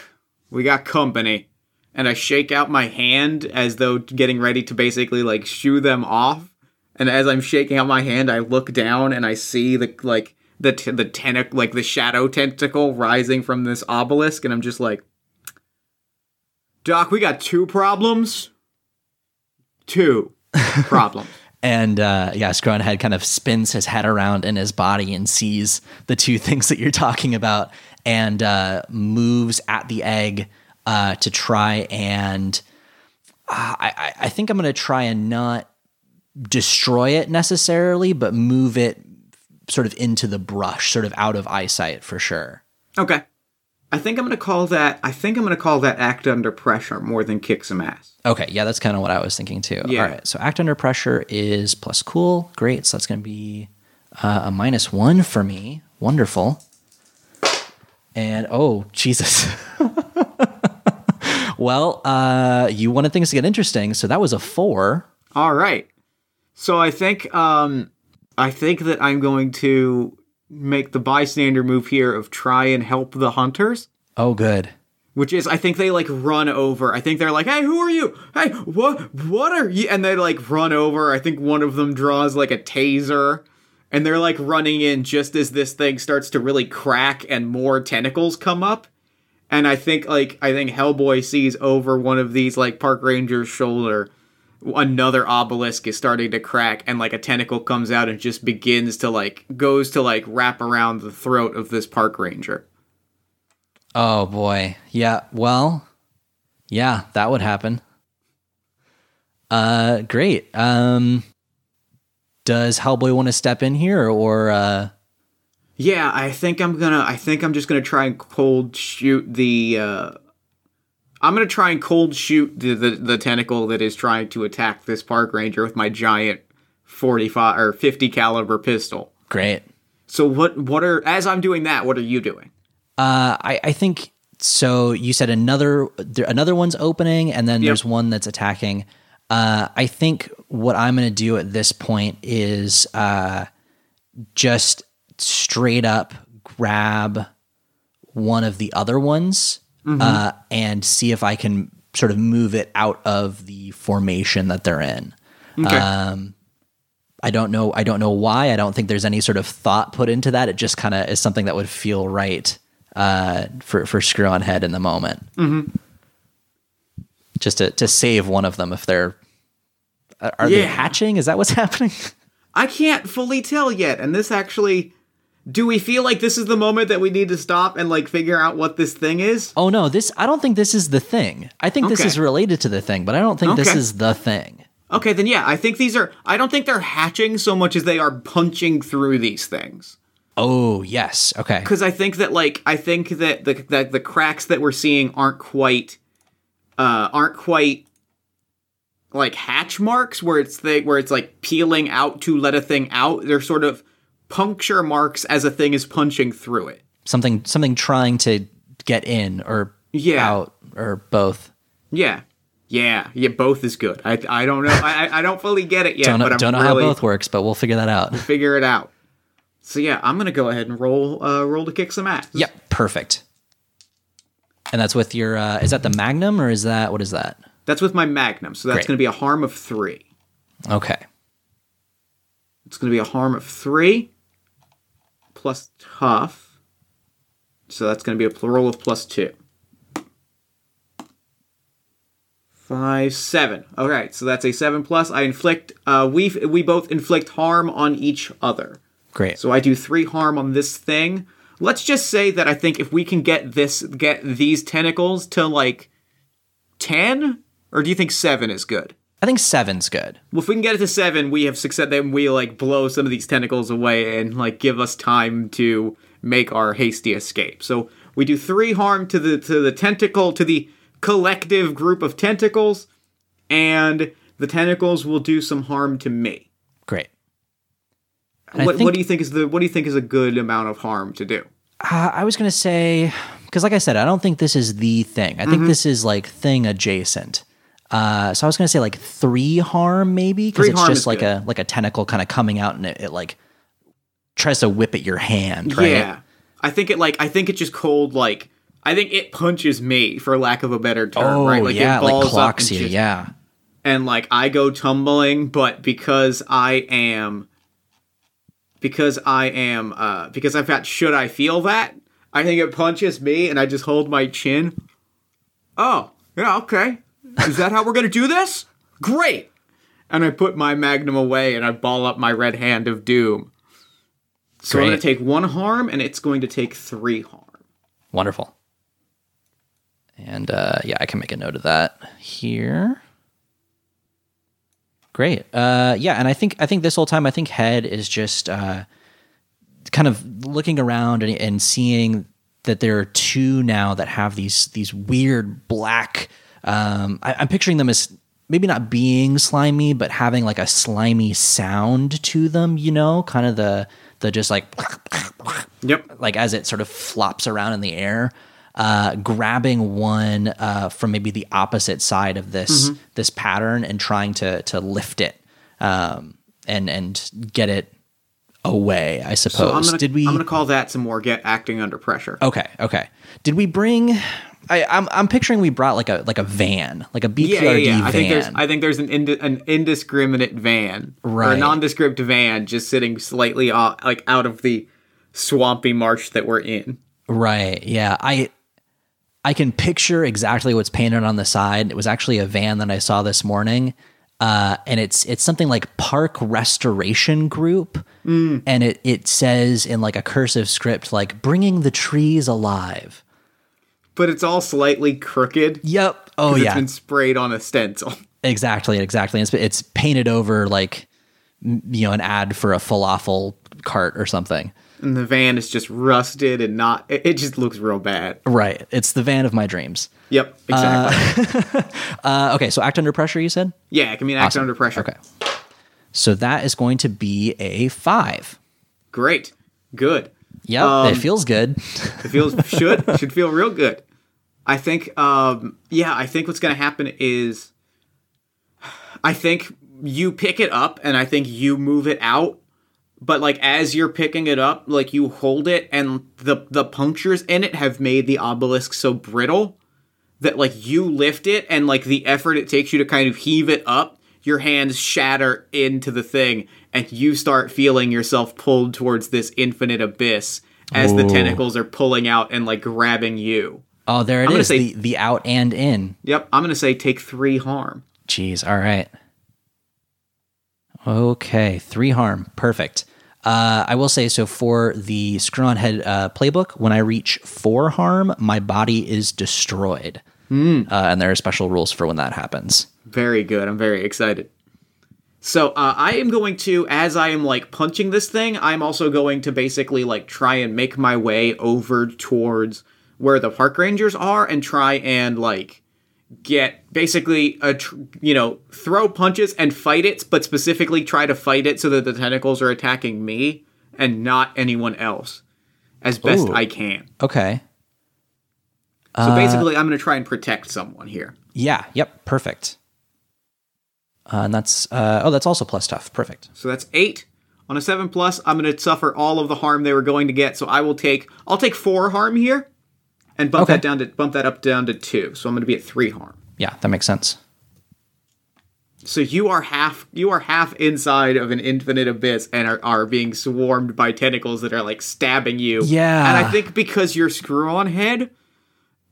we got company. And I shake out my hand as though getting ready to basically like shoo them off. And as I'm shaking out my hand, I look down and I see the shadow tentacle rising from this obelisk. And I'm just like, Doc, we got two problems. And yeah, Screw-On-Head kind of spins his head around in his body and sees the two things that you're talking about, and moves at the egg to try and I think I'm going to try and not destroy it necessarily, but move it sort of into the brush, sort of out of eyesight for sure. Okay. I think I'm going to call that act under pressure more than kick some ass. Okay. Yeah. That's kind of what I was thinking too. Yeah. All right. So act under pressure is plus cool. Great. So that's going to be a -1 for me. Wonderful. And oh, Jesus. Well, you wanted things to get interesting. So that was a 4. All right. So I think that I'm going to make the bystander move here of try and help the hunters. Oh, good. Which is, I think they like run over. I think they're like, hey, who are you? Hey, what are you? And they like run over. I think one of them draws like a taser and they're like running in just as this thing starts to really crack and more tentacles come up. And I think Hellboy sees over one of these like park ranger's shoulder. Another obelisk is starting to crack and like a tentacle comes out and just begins to like goes to like wrap around the throat of this park ranger. Oh boy. Yeah. Well, yeah, that would happen. Great. Does Hellboy want to step in here or, yeah, I think I'm just going to try and cold shoot the tentacle that is trying to attack this park ranger with my giant 45 or 50 caliber pistol. Great. So as I'm doing that, what are you doing? I think so. You said another one's opening, and then there's one that's attacking. I think what I'm going to do at this point is just straight up grab one of the other ones. Mm-hmm. And see if I can sort of move it out of the formation that they're in. Okay. I don't know why. I don't think there's any sort of thought put into that. It just kind of is something that would feel right for Screw-On-Head in the moment. Mm-hmm. Just to save one of them if they're they hatching? Is that what's happening? I can't fully tell yet, and this actually. Do we feel like this is the moment that we need to stop and like figure out what this thing is? Oh no, I don't think this is the thing. I think this is related to the thing, but I don't think this is the thing. Okay, then yeah, I think I don't think they're hatching so much as they are punching through these things. Oh yes, okay. Because I think that the cracks that we're seeing aren't quite like hatch marks where it's like peeling out to let a thing out. They're sort of puncture marks as a thing is punching through it. Something trying to get in or out or both. Yeah. Both is good. I don't know. I don't fully get it yet. Don't know how both works, but we'll figure that out. We'll figure it out. So yeah, I'm gonna go ahead and roll to kick some ass. Yep, perfect. And that's with your. Is that the Magnum or is that what is that? That's with my Magnum. So that's gonna be a harm of 3. Okay. It's gonna be a harm of 3. Plus tough. So that's going to be a plural of +2. 5, 7. All right. So that's a 7+. I inflict, we both inflict harm on each other. Great. So I do 3 harm on this thing. Let's just say that I think if we can get these tentacles to like 10, or do you think 7 is good? I think 7's good. Well, if we can get it to 7, we have success. Then we like blow some of these tentacles away and like give us time to make our hasty escape. So we do 3 harm to the tentacle, to the collective group of tentacles, and the tentacles will do some harm to me. Great. What do you think is a good amount of harm to do? I was going to say, because like I said, I don't think this is the thing. I think this is like thing adjacent. So I was going to say like 3 harm maybe, because it's just like good. a tentacle kind of coming out and it like tries to whip at your hand, right? Yeah. I think it punches me, for lack of a better term, right? Like it balls like clocks up and you, just, And like I go tumbling, but because I've got should I feel that? I think it punches me and I just hold my chin. Oh, yeah, okay. Is that how we're going to do this? Great. And I put my magnum away and I ball up my red hand of doom. So I'm going to take 1 harm and it's going to take 3 harm. Wonderful. And I can make a note of that here. Great. And I think this whole time, I think Head is just kind of looking around and seeing that there are 2 now that have these weird black. I'm picturing them as maybe not being slimy, but having like a slimy sound to them. You know, kind of the just like like as it sort of flops around in the air. Grabbing one from maybe the opposite side of this pattern and trying to lift it and get it away, I suppose. So I'm going to call that some more acting under pressure. Okay. Did we bring? I'm picturing we brought like a van, like a BPRD van. I think there's an indiscriminate van, right? Or a nondescript van just sitting slightly off, like out of the swampy marsh that we're in. Right. Yeah. I can picture exactly what's painted on the side. It was actually a van that I saw this morning, and it's something like Park Restoration Group, and it says in like a cursive script like bringing the trees alive. But it's all slightly crooked. Yep. Oh yeah. It's been sprayed on a stencil. Exactly. It's painted over like an ad for a falafel cart or something. And the van is just rusted and it just looks real bad. Right. It's the van of my dreams. Yep, exactly. Okay, so act under pressure, you said? Yeah, it can mean act under pressure. Okay. So that is going to be a 5. Great. Good. Yep, it feels good. It should feel real good. I think what's going to happen is I think you pick it up and I think you move it out. But, like, as you're picking it up, like, you hold it, and the punctures in it have made the obelisk so brittle that, like, you lift it, and, like, the effort it takes you to kind of heave it up, your hands shatter into the thing, and you start feeling yourself pulled towards this infinite abyss as the tentacles are pulling out and, like, grabbing you. Oh, there it is, the out and in. Yep, I'm going to say take 3 harm. Jeez, all right. Okay, 3 harm. Perfect. I will say, so for the Screw-On-Head playbook, when I reach 4 harm, my body is destroyed. And there are special rules for when that happens. Very good. I'm very excited. So I am going to, as I am like punching this thing, I'm also going to basically like try and make my way over towards where the park rangers are and try and like get basically throw punches and fight it, but specifically try to fight it so that the tentacles are attacking me and not anyone else as best I can. Okay. So basically I'm going to try and protect someone here. Yeah. Yep. Perfect. And that's also plus tough. Perfect. So that's 8 on a 7+. I'm going to suffer all of the harm they were going to get. So I'll take 4 harm here. And bump that up down to 2. So I'm going to be at 3 harm. Yeah, that makes sense. So you are half inside of an infinite abyss and are being swarmed by tentacles that are like stabbing you. Yeah. And I think because you're Screw-On-Head,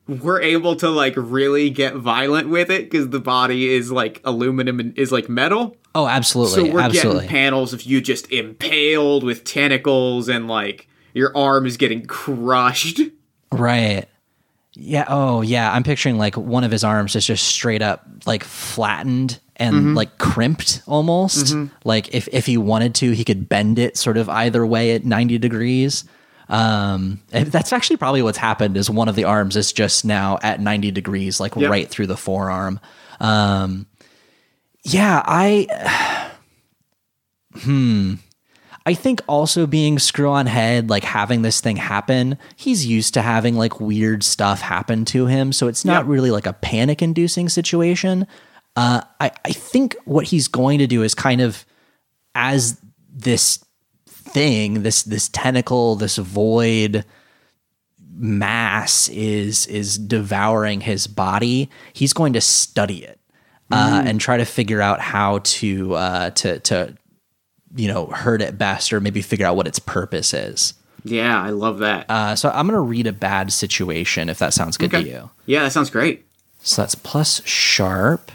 we're able to like really get violent with it because the body is like aluminum and is like metal. Oh, absolutely. So we're getting panels of you just impaled with tentacles and like your arm is getting crushed. Right. Yeah. Oh, yeah. I'm picturing like one of his arms is just straight up like flattened and like crimped almost. Like if he wanted to, he could bend it sort of either way at 90 degrees. And that's actually probably what's happened is one of the arms is just now at 90 degrees, like right through the forearm. Yeah. I I think also being Screw-On-Head, like having this thing happen, he's used to having like weird stuff happen to him. So it's not really like a panic inducing situation. I think what he's going to do is kind of as this thing, this tentacle, this void mass is devouring his body. He's going to study it and try to figure out how to hurt it best, or maybe figure out what its purpose is. Yeah, I love that. So I'm going to read a bad situation, if that sounds good to you. Yeah, that sounds great. So that's plus sharp.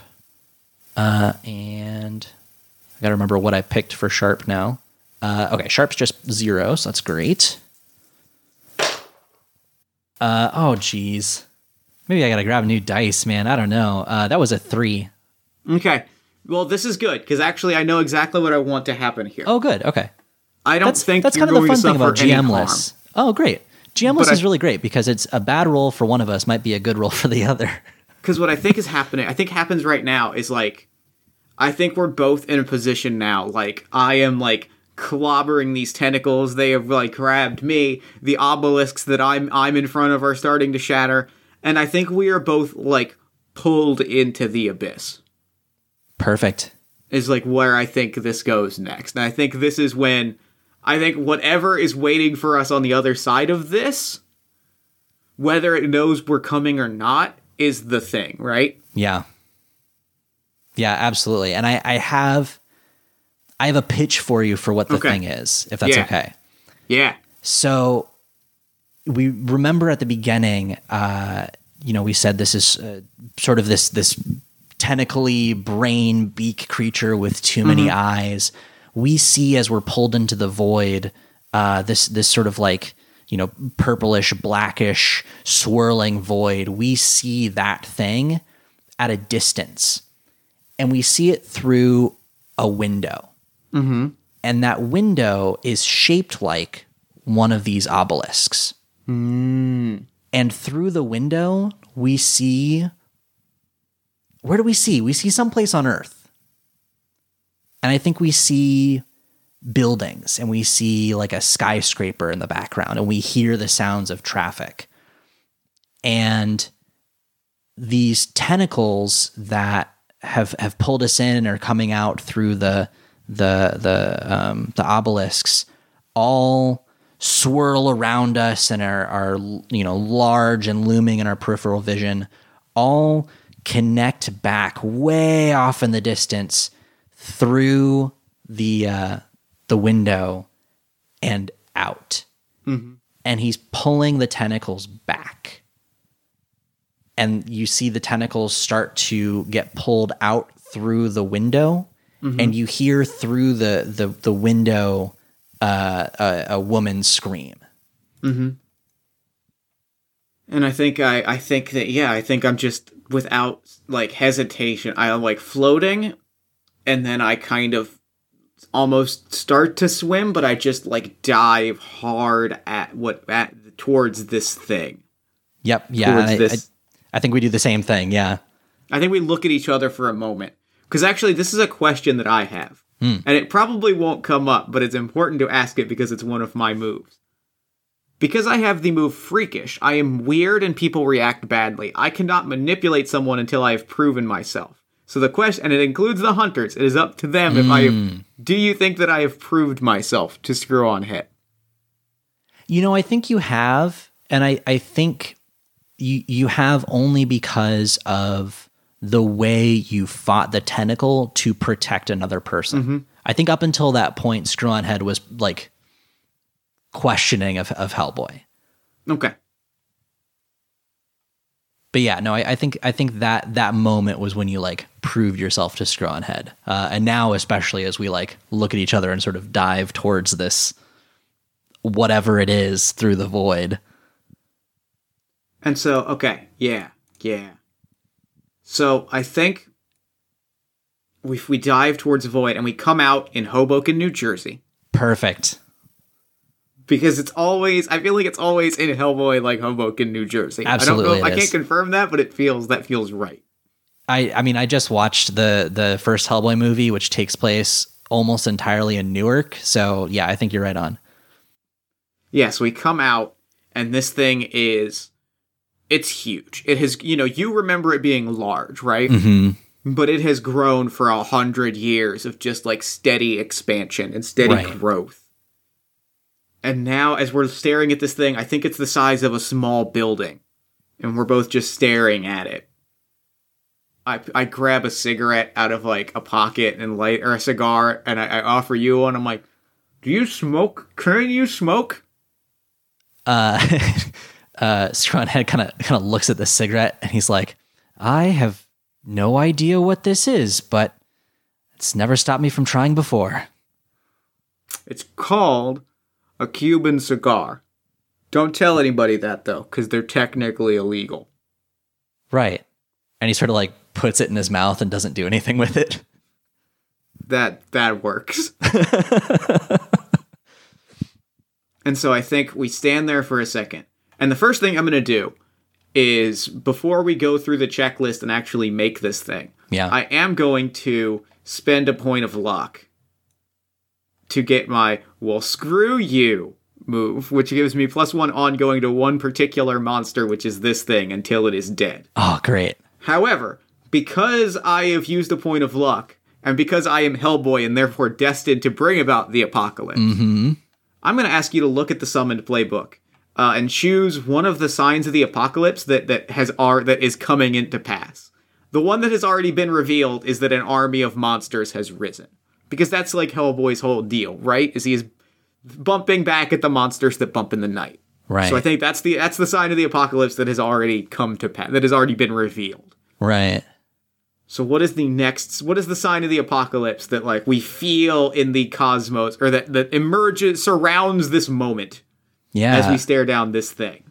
And I got to remember what I picked for sharp now. Okay, sharp's just 0, so that's great. Oh, geez. Maybe I got to grab new dice, man. I don't know. That was a 3. Okay. Well, this is good, because actually I know exactly what I want to happen here. Oh, good. Okay. I don't think that's you're kind of going the fun thing about GMless. Oh, great. GMless is really great, because it's a bad roll for one of us might be a good roll for the other. Because what I think is happening, I think happens right now is, like, I think we're both in a position now. Like, I am, like, clobbering these tentacles. They have, like, grabbed me. The obelisks that I'm in front of are starting to shatter. And I think we are both, like, pulled into the abyss. Perfect. Is like where I think this goes next. And I think this is when I think whatever is waiting for us on the other side of this, whether it knows we're coming or not, is the thing, right? Yeah. Yeah, absolutely. And I have a pitch for you for what the thing is, if that's okay. Yeah. So we remember at the beginning, we said this is sort of this tentacly brain beak creature with too many eyes. We see as we're pulled into the void, this sort of like, purplish, blackish, swirling void. We see that thing at a distance, and we see it through a window. Mm-hmm. And that window is shaped like one of these obelisks. Mm. And through the window, we see... Where do we see? We see someplace on Earth. And I think we see buildings, and we see like a skyscraper in the background, and we hear the sounds of traffic. And these tentacles that have pulled us in and are coming out through the obelisks all swirl around us and are large and looming in our peripheral vision, all connect back way off in the distance through the window and out. Mm-hmm. And he's pulling the tentacles back. And you see the tentacles start to get pulled out through the window. Mm-hmm. And you hear through the window a woman scream. Mm-hmm. And I think I think I'm just without like hesitation, I'm like floating, and then I kind of almost start to swim, but I just like dive hard towards this thing. Yep. Yeah. I think we do the same thing. Yeah. I think we look at each other for a moment, because actually this is a question that I have, and it probably won't come up, but it's important to ask it because it's one of my moves. Because I have the move Freakish, I am weird and people react badly. I cannot manipulate someone until I have proven myself. So the question, and it includes the hunters, it is up to them if do you think that I have proved myself to Screw-On-Head? I think you have, and I think you have only because of the way you fought the tentacle to protect another person. Mm-hmm. I think up until that point, Screw-On-Head was like... questioning of Hellboy. Okay. But yeah, no, I think that moment was when you like proved yourself to Screw-On-Head. And now, especially as we like look at each other and sort of dive towards this, whatever it is through the void. And so, okay. Yeah. So I think if we dive towards the void and we come out in Hoboken, New Jersey. Perfect. Because I feel like it's always in Hellboy, like Hoboken, New Jersey. Absolutely, I don't know. I can't confirm that, but that feels right. I mean, I just watched the first Hellboy movie, which takes place almost entirely in Newark. So yeah, I think you're right on. Yeah, so we come out, and this thing is, it's huge. It has, you know, you remember it being large, right? Mm-hmm. But it has grown for 100 years of just, like, steady expansion and steady growth. And now, as we're staring at this thing, I think it's the size of a small building. And we're both just staring at it. I grab a cigarette out of, like, a pocket and light, or a cigar, and I offer you one. I'm like, do you smoke? Can you smoke? Screw-On-Head kind of looks at the cigarette, and he's like, I have no idea what this is, but it's never stopped me from trying before. It's called a Cuban cigar. Don't tell anybody that, though, because they're technically illegal. Right. And he sort of, like, puts it in his mouth and doesn't do anything with it. That works. And so I think we stand there for a second. And the first thing I'm going to do is, before we go through the checklist and actually make this thing, I am going to spend a point of luck to get my, well, screw you move, which gives me +1 ongoing to one particular monster, which is this thing, until it is dead. Oh, great. However, because I have used a point of luck, and because I am Hellboy and therefore destined to bring about the apocalypse, I'm going to ask you to look at the summoned playbook. And choose one of the signs of the apocalypse that is coming into pass. The one that has already been revealed is that an army of monsters has risen, because that's like Hellboy's whole deal, right? Is he is bumping back at the monsters that bump in the night, right? So I think that's the sign of the apocalypse that has already come to pass, that has already been revealed, right? So what is the next? What is the sign of the apocalypse that, like, we feel in the cosmos, or that emerges, surrounds this moment? Yeah. As we stare down this thing.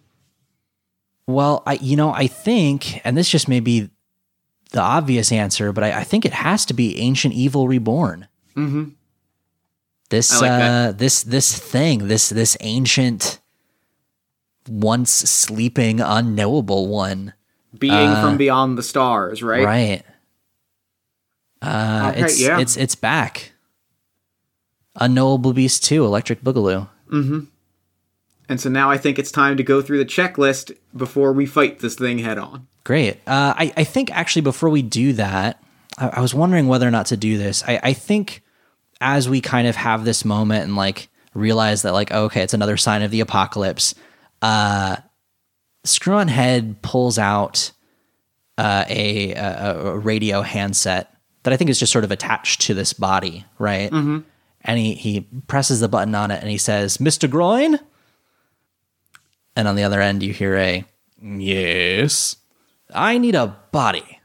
Well, I think, and this just may be the obvious answer, but I think it has to be Ancient Evil Reborn. Mm-hmm. This, like, this thing, this ancient, once sleeping, unknowable one, being from beyond the stars, right? Right. Okay, it's back. Unknowable Beast 2, Electric Boogaloo. Mm-hmm. And so now I think it's time to go through the checklist before we fight this thing head on. Great. I think actually before we do that, I was wondering whether or not to do this. I think as we kind of have this moment and, like, realize that, like, okay, it's another sign of the apocalypse. Screw-On-Head pulls out a radio handset that I think is just sort of attached to this body, right? Mm-hmm. And he presses the button on it and he says, "Mr. Groin?" And on the other end, you hear a, "Yes, I need a body."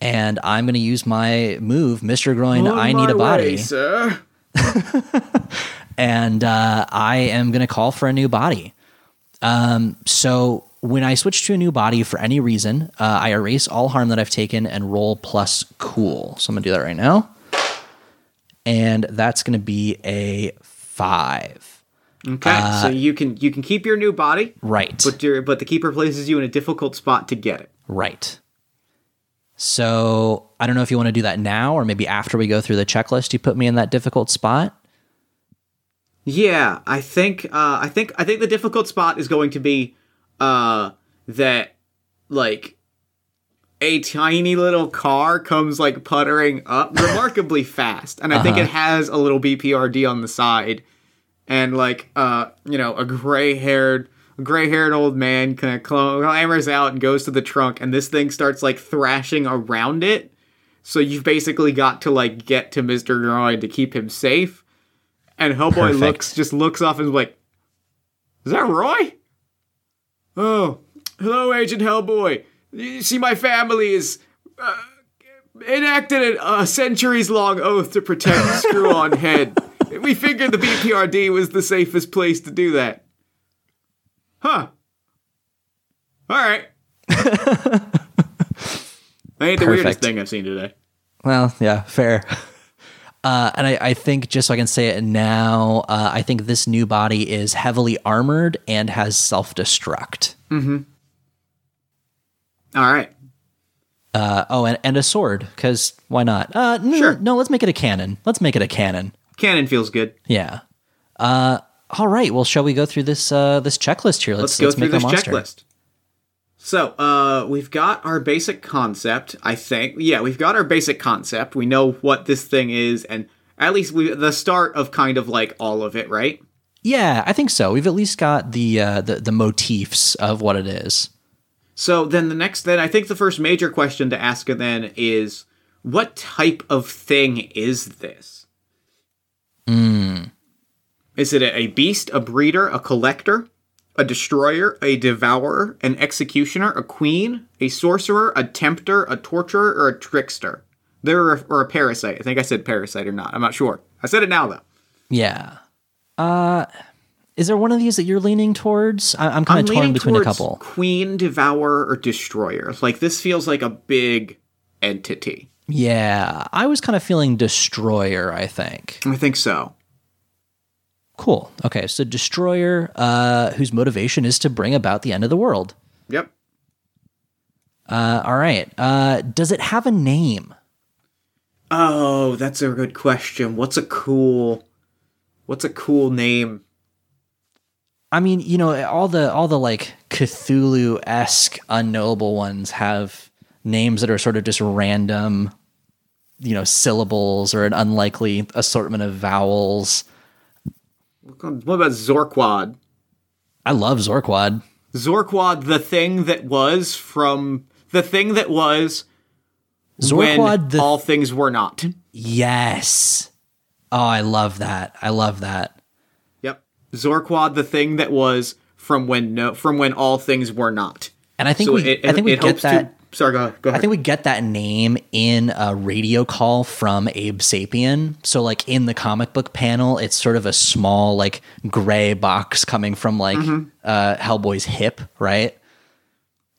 And I'm going to use my move, Mr. Groin, on I need a body. Way, sir. And I am going to call for a new body. So when I switch to a new body for any reason, I erase all harm that I've taken and roll +cool. So I'm going to do that right now. And that's going to be a 5. Okay, so you can keep your new body, right? But the keeper places you in a difficult spot to get it, right? So I don't know if you want to do that now or maybe after we go through the checklist. You put me in that difficult spot. Yeah, I think the difficult spot is going to be that, like, a tiny little car comes, like, puttering up remarkably fast, and I think it has a little BPRD on the side. And, like, a gray-haired old man kind of clambers out and goes to the trunk, and this thing starts, like, thrashing around it. So you've basically got to, like, get to Mr. Groin to keep him safe. And Hellboy looks off and is like, "Is that Roy? Oh, hello, Agent Hellboy. You see, my family is enacted a centuries-long oath to protect Screw-On-Head. We figured the BPRD was the safest place to do that." Huh. All right. That ain't the weirdest thing I've seen today. Well, yeah, fair. And I think, just so I can say it now, I think this new body is heavily armored and has self-destruct. Mm-hmm. All right. And a sword, because why not? Sure. No, let's make it a cannon. Cannon feels good. Yeah. All right. Well, shall we go through this this checklist here? Let's go through this checklist. So we've got our basic concept, I think. Yeah, we've got our basic concept. We know what this thing is, and at least the start of kind of like all of it, right? Yeah, I think so. We've at least got the motifs of what it is. So then I think the first major question to ask then is, what type of thing is this? Is it a beast, a breeder, a collector, a destroyer, a devourer, an executioner, a queen, a sorcerer, a tempter, a torturer, or a trickster? Or a parasite. I think I said parasite or not. I'm not sure. I said it now, though. Yeah. Is there one of these that you're leaning towards? I'm kind of torn between a couple. Queen, devourer, or destroyer. Like, this feels like a big entity. Yeah. I was kind of feeling destroyer, I think. I think so. Cool. Okay, so destroyer, whose motivation is to bring about the end of the world. Yep. All right. Does it have a name? Oh, that's a good question. What's a cool name? I mean, you know, all the like Cthulhu-esque unknowable ones have names that are sort of just random, you know, syllables or an unlikely assortment of vowels. What about Zorquad? I love Zorquad. Zorquad, the thing that was Zorquad, when all things were not. Yes. Oh, I love that. Yep. Zorquad, the thing that was from when all things were not. And I think go ahead. I think we get that name in a radio call from Abe Sapien. So like in the comic book panel, it's sort of a small like gray box coming from like Hellboy's hip, right?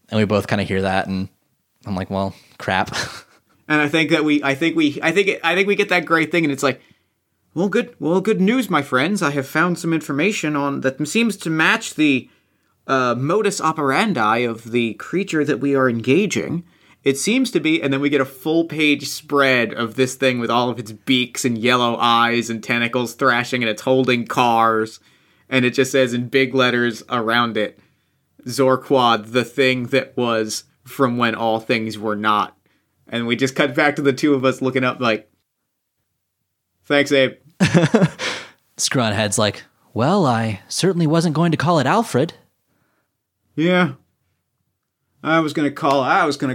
And we both kind of hear that, and I'm like, well, crap. And I think we get that great thing, and it's like, well, good news, my friends. I have found some information on that seems to match the modus operandi of the creature that we are engaging. It seems to be, and then we get a full page spread of this thing with all of its beaks and yellow eyes and tentacles thrashing, and it's holding cars, and it just says in big letters around it, Zorquad, the thing that was from when all things were not. And we just cut back to the two of us looking up like, thanks, Abe. Screw-on-head's like, well, I certainly wasn't going to call it Alfred. Yeah. I was going to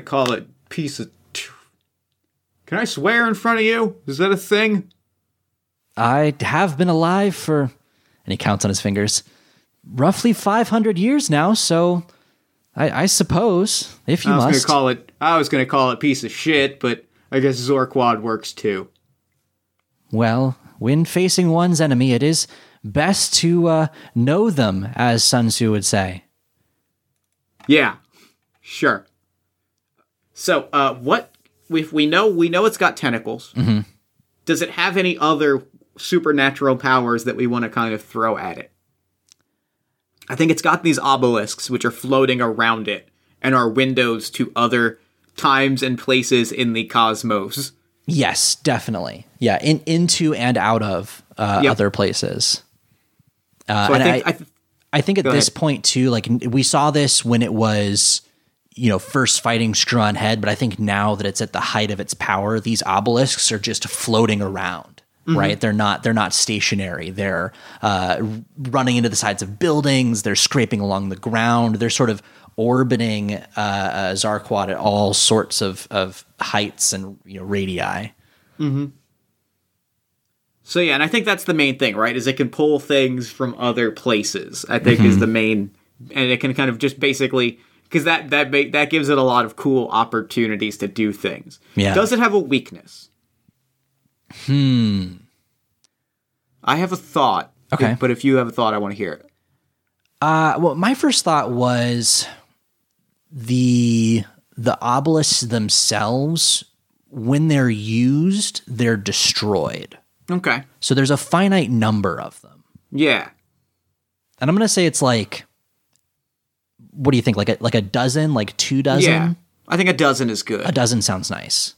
call it piece of... Can I swear in front of you? Is that a thing? I have been alive for... And he counts on his fingers. Roughly 500 years now, so... I suppose, if you must. I was going to call it piece of shit, but I guess Zorquad works too. Well, when facing one's enemy, it is best to know them, as Sun Tzu would say. Yeah, sure. So, what if we know it's got tentacles? Mm-hmm. Does it have any other supernatural powers that we want to kind of throw at it? I think it's got these obelisks, which are floating around it and are windows to other times and places in the cosmos. Yes, definitely. Yeah, into and out of other places. So I think at this point, too, like we saw this when it was, you know, first fighting Screw-On-Head, but I think now that it's at the height of its power, these obelisks are just floating around. Mm-hmm. Right, they're not stationary. They're running into the sides of buildings. They're scraping along the ground. They're sort of orbiting Zarquad at all sorts of heights and, you know, radii. Mm-hmm. So yeah, and I think that's the main thing, right? Is it can pull things from other places. I think is the main, and it can kind of just basically because that gives it a lot of cool opportunities to do things. Yeah. Does it have a weakness? I have a thought. Okay. But if you have a thought, I want to hear it. Well, my first thought was the obelisks themselves, when they're used, they're destroyed. Okay. So there's a finite number of them. Yeah. And I'm going to say it's like, what do you think? Like a dozen, like 2 dozen? Yeah. I think a dozen is good. A dozen sounds nice.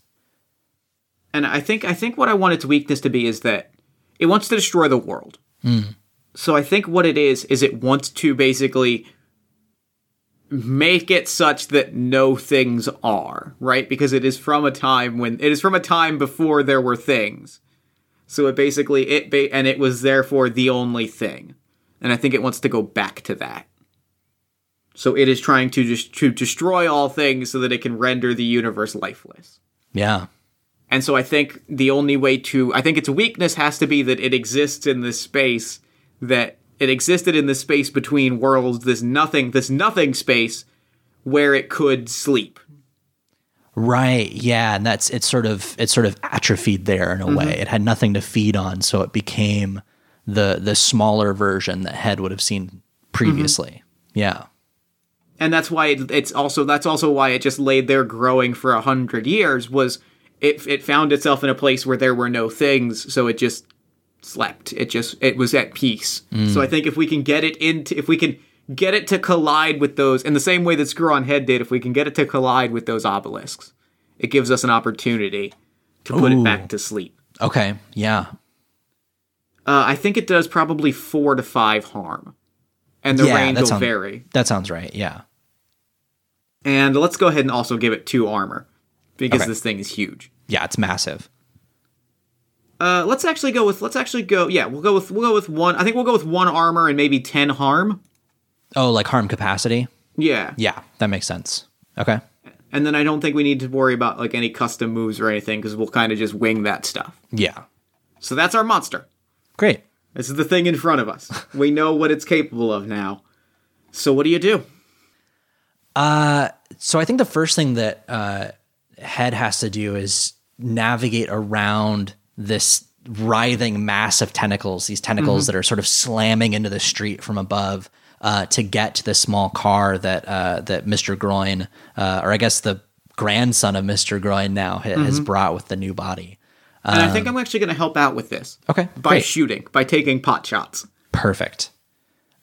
And I think what I want its weakness to be is that it wants to destroy the world. Mm. So I think what it is it wants to basically make it such that no things are, right? Because it is from a time before there were things. So it basically, and it was therefore the only thing. And I think it wants to go back to that. So it is trying to destroy all things so that it can render the universe lifeless. Yeah. And so I think the only way I think its weakness has to be that it exists in this space, that it existed in this space between worlds, this nothing space where it could sleep. Right. Yeah. And it's sort of atrophied there in a way. It had nothing to feed on. So it became the smaller version that Head would have seen previously. Mm-hmm. Yeah. And that's why that's also why it just laid there growing for 100 years was it found itself in a place where there were no things. So it just slept. It was at peace. Mm. So I think if we can get it to collide with those in the same way that Screw-On-Head did, if we can get it to collide with those obelisks, it gives us an opportunity to put it back to sleep. Okay. Yeah. I think it does probably 4 to 5 harm. And the range will vary. That sounds right, yeah. And let's go ahead and also give it 2 armor, because this thing is huge. Yeah, it's massive. We'll go with 1. I think we'll go with 1 armor and maybe 10 harm. Oh, like harm capacity? Yeah. Yeah, that makes sense. Okay. And then I don't think we need to worry about like any custom moves or anything, because we'll kind of just wing that stuff. Yeah. So that's our monster. Great. This is the thing in front of us. We know what it's capable of now. So what do you do? So I think the first thing that Head has to do is navigate around this writhing mass of tentacles, these tentacles that are sort of slamming into the street from above to get to the small car that Mr. Groin, or I guess the grandson of Mr. Groin now has brought with the new body. And I think I'm actually going to help out with this. Okay. By taking pot shots. Perfect.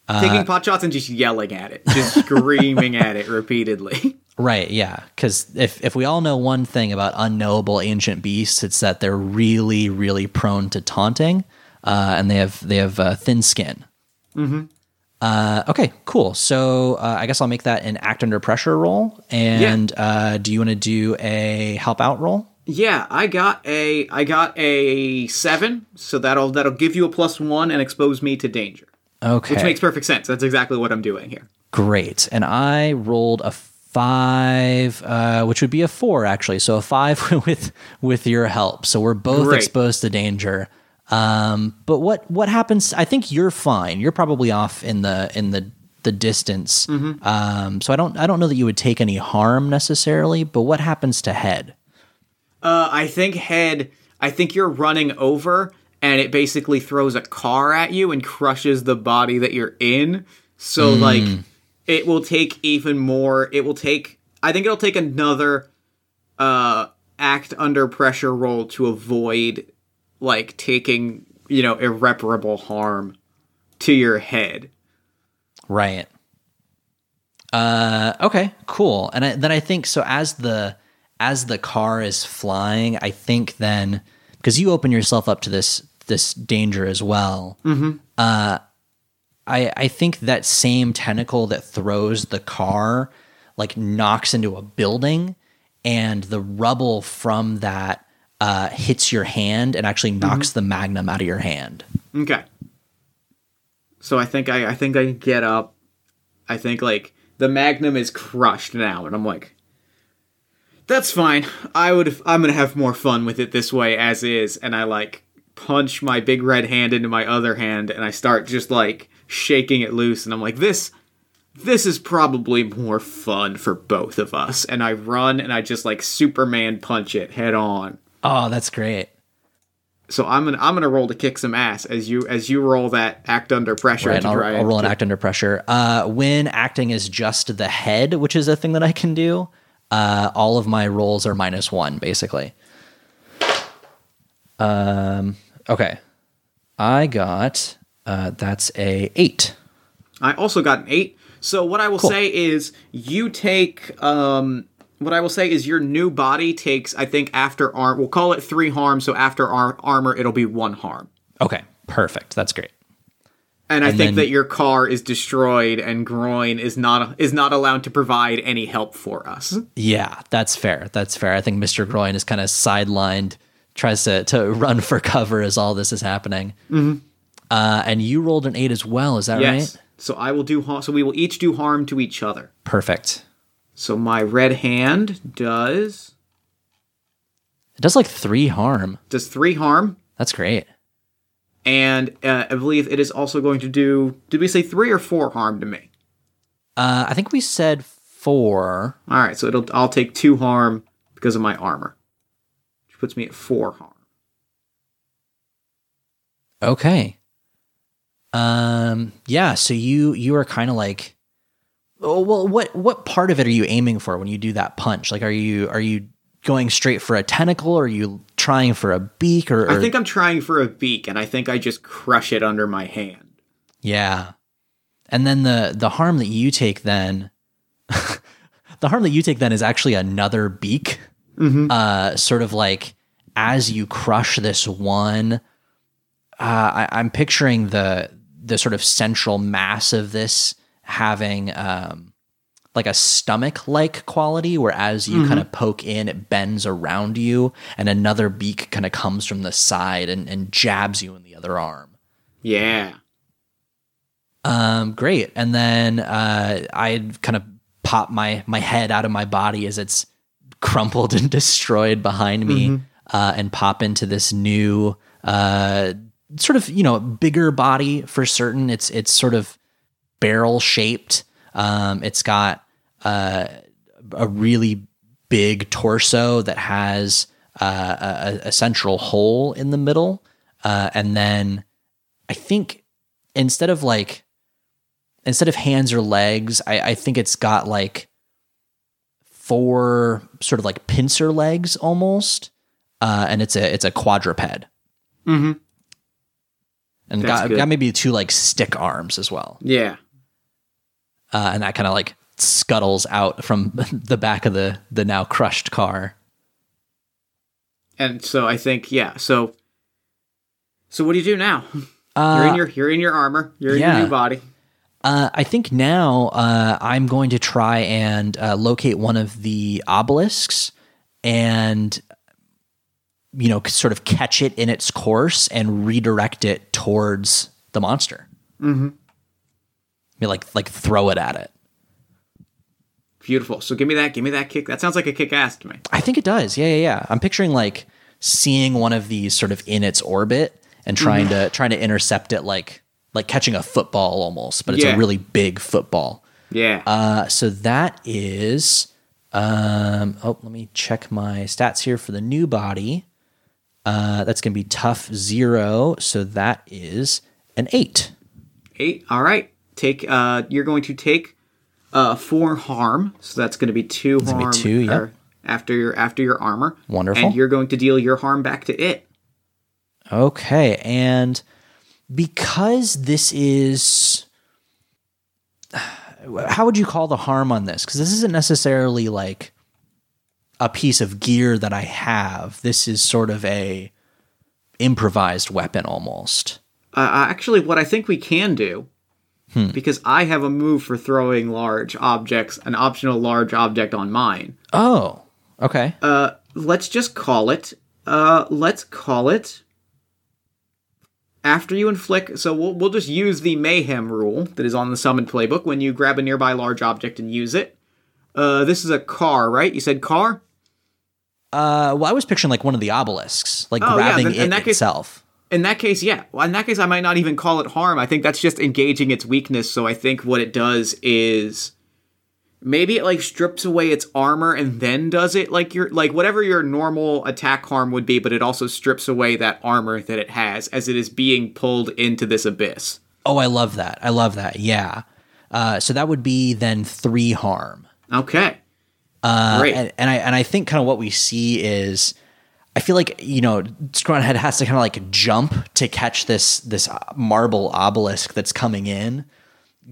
Taking pot shots and just yelling at it. Just screaming at it repeatedly. Right, yeah. Because if we all know one thing about unknowable ancient beasts, it's that they're really, really prone to taunting. And they have thin skin. Mm-hmm. Okay, cool. So I guess I'll make that an act under pressure roll. And do you want to do a help out roll? Yeah, I got a 7, so that'll give you a +1 and expose me to danger. Okay. Which makes perfect sense. That's exactly what I'm doing here. Great. And I rolled a 5, which would be a 4 actually. So a 5 with your help. So we're both exposed to danger. But what happens? I think you're fine. You're probably off in the distance. Mm-hmm. So I don't know that you would take any harm necessarily. But what happens to Head? I think you're running over and it basically throws a car at you and crushes the body that you're in. So it will take even more. I think it'll take another, act under pressure roll to avoid like taking, irreparable harm to your head. Right. Okay, cool. And then I think, so as the car is flying, I think then, because you open yourself up to this danger as well, I think that same tentacle that throws the car like knocks into a building, and the rubble from that hits your hand and actually knocks the magnum out of your hand. Okay. So I think I get up. I think like the magnum is crushed now, and I'm like, that's fine. I'm going to have more fun with it this way as is. And I like punch my big red hand into my other hand and I start just like shaking it loose. And I'm like, this is probably more fun for both of us. And I run and I just like Superman punch it head on. Oh, that's great. So I'm gonna roll to kick some ass as you roll that act under pressure. Right, I'll roll an act under pressure. When acting is just the head, which is a thing that I can do, all of my rolls are -1 basically. Okay. I got, that's a 8. I also got an 8. So what I will say is you take, What I will say is your new body takes, I think, after armor. We'll call it 3 harm, so after armor, it'll be 1 harm. Okay, perfect. That's great. And I think that your car is destroyed and Groin is not allowed to provide any help for us. Yeah, that's fair. That's fair. I think Mr. Groin is kind of sidelined, tries to run for cover as all this is happening. Mm-hmm. And you rolled an 8 as well. Is that right? So I will do harm. So we will each do harm to each other. Perfect. So my red hand does. It does like 3 harm. Does 3 harm? That's great. And I believe it is also going to do, did we say 3 or 4 harm to me? I think we said 4. All right, so I'll take 2 harm because of my armor, which puts me at 4 harm. Okay. Yeah, so you are kind of like, oh, well, what part of it are you aiming for when you do that punch? Like, are you going straight for a tentacle, or are you trying for a beak? Or I think I'm trying for a beak, and I think I just crush it under my hand. Yeah. And then the harm that you take then is actually another beak. Mm-hmm. Sort of like as you crush this one, I'm picturing the sort of central mass of this having like a stomach-like quality, where as you mm-hmm. kind of poke in, it bends around you, and another beak kind of comes from the side and jabs you in the other arm. Yeah. Great. And then I kind of pop my head out of my body as it's crumpled and destroyed behind me, mm-hmm. And pop into this new sort of, bigger body for certain. It's sort of barrel-shaped. It's got a really big torso that has a central hole in the middle. And then I think instead of hands or legs, I think it's got like 4 sort of like pincer legs almost. And it's a quadruped. Mm-hmm. And got maybe 2 like stick arms as well. Yeah. And that kind of like scuttles out from the back of the now crushed car. And so I think, yeah. So what do you do now? You're in your armor. You're in your new body. I think now I'm going to try and locate one of the obelisks and, sort of catch it in its course and redirect it towards the monster. Mm-hmm. Like throw it at it. Beautiful. So give me that kick. That sounds like a kick ass to me. I think it does. Yeah. I'm picturing like seeing one of these sort of in its orbit and trying to intercept it, like catching a football almost, but it's a really big football. Yeah. So that is, let me check my stats here for the new body. That's going to be tough 0. So that is an 8. 8. All right. Take. You're going to take 4 harm, so that's going to be 2 harm. Gonna be 2, yeah. After your armor. Wonderful. And you're going to deal your harm back to it. Okay, and because this is, how would you call the harm on this? Because this isn't necessarily like a piece of gear that I have. This is sort of a improvised weapon almost. Actually, what I think we can do. Because I have a move for throwing large objects, an optional large object on mine. Oh, okay. Let's call it. After you inflict, so we'll just use the mayhem rule that is on the summon playbook. When you grab a nearby large object and use it, this is a car, right? You said car. Well, I was picturing like one of the obelisks, like grabbing it itself. In that case, yeah. Well, in that case, I might not even call it harm. I think that's just engaging its weakness. So I think what it does is maybe it like strips away its armor and then does it like whatever your normal attack harm would be, but it also strips away that armor that it has as it is being pulled into this abyss. Oh, I love that. Yeah. So that would be then 3 harm. Okay. Great. And I think kind of what we see is, I feel like, Screw-On-Head has to kind of like jump to catch this marble obelisk that's coming in,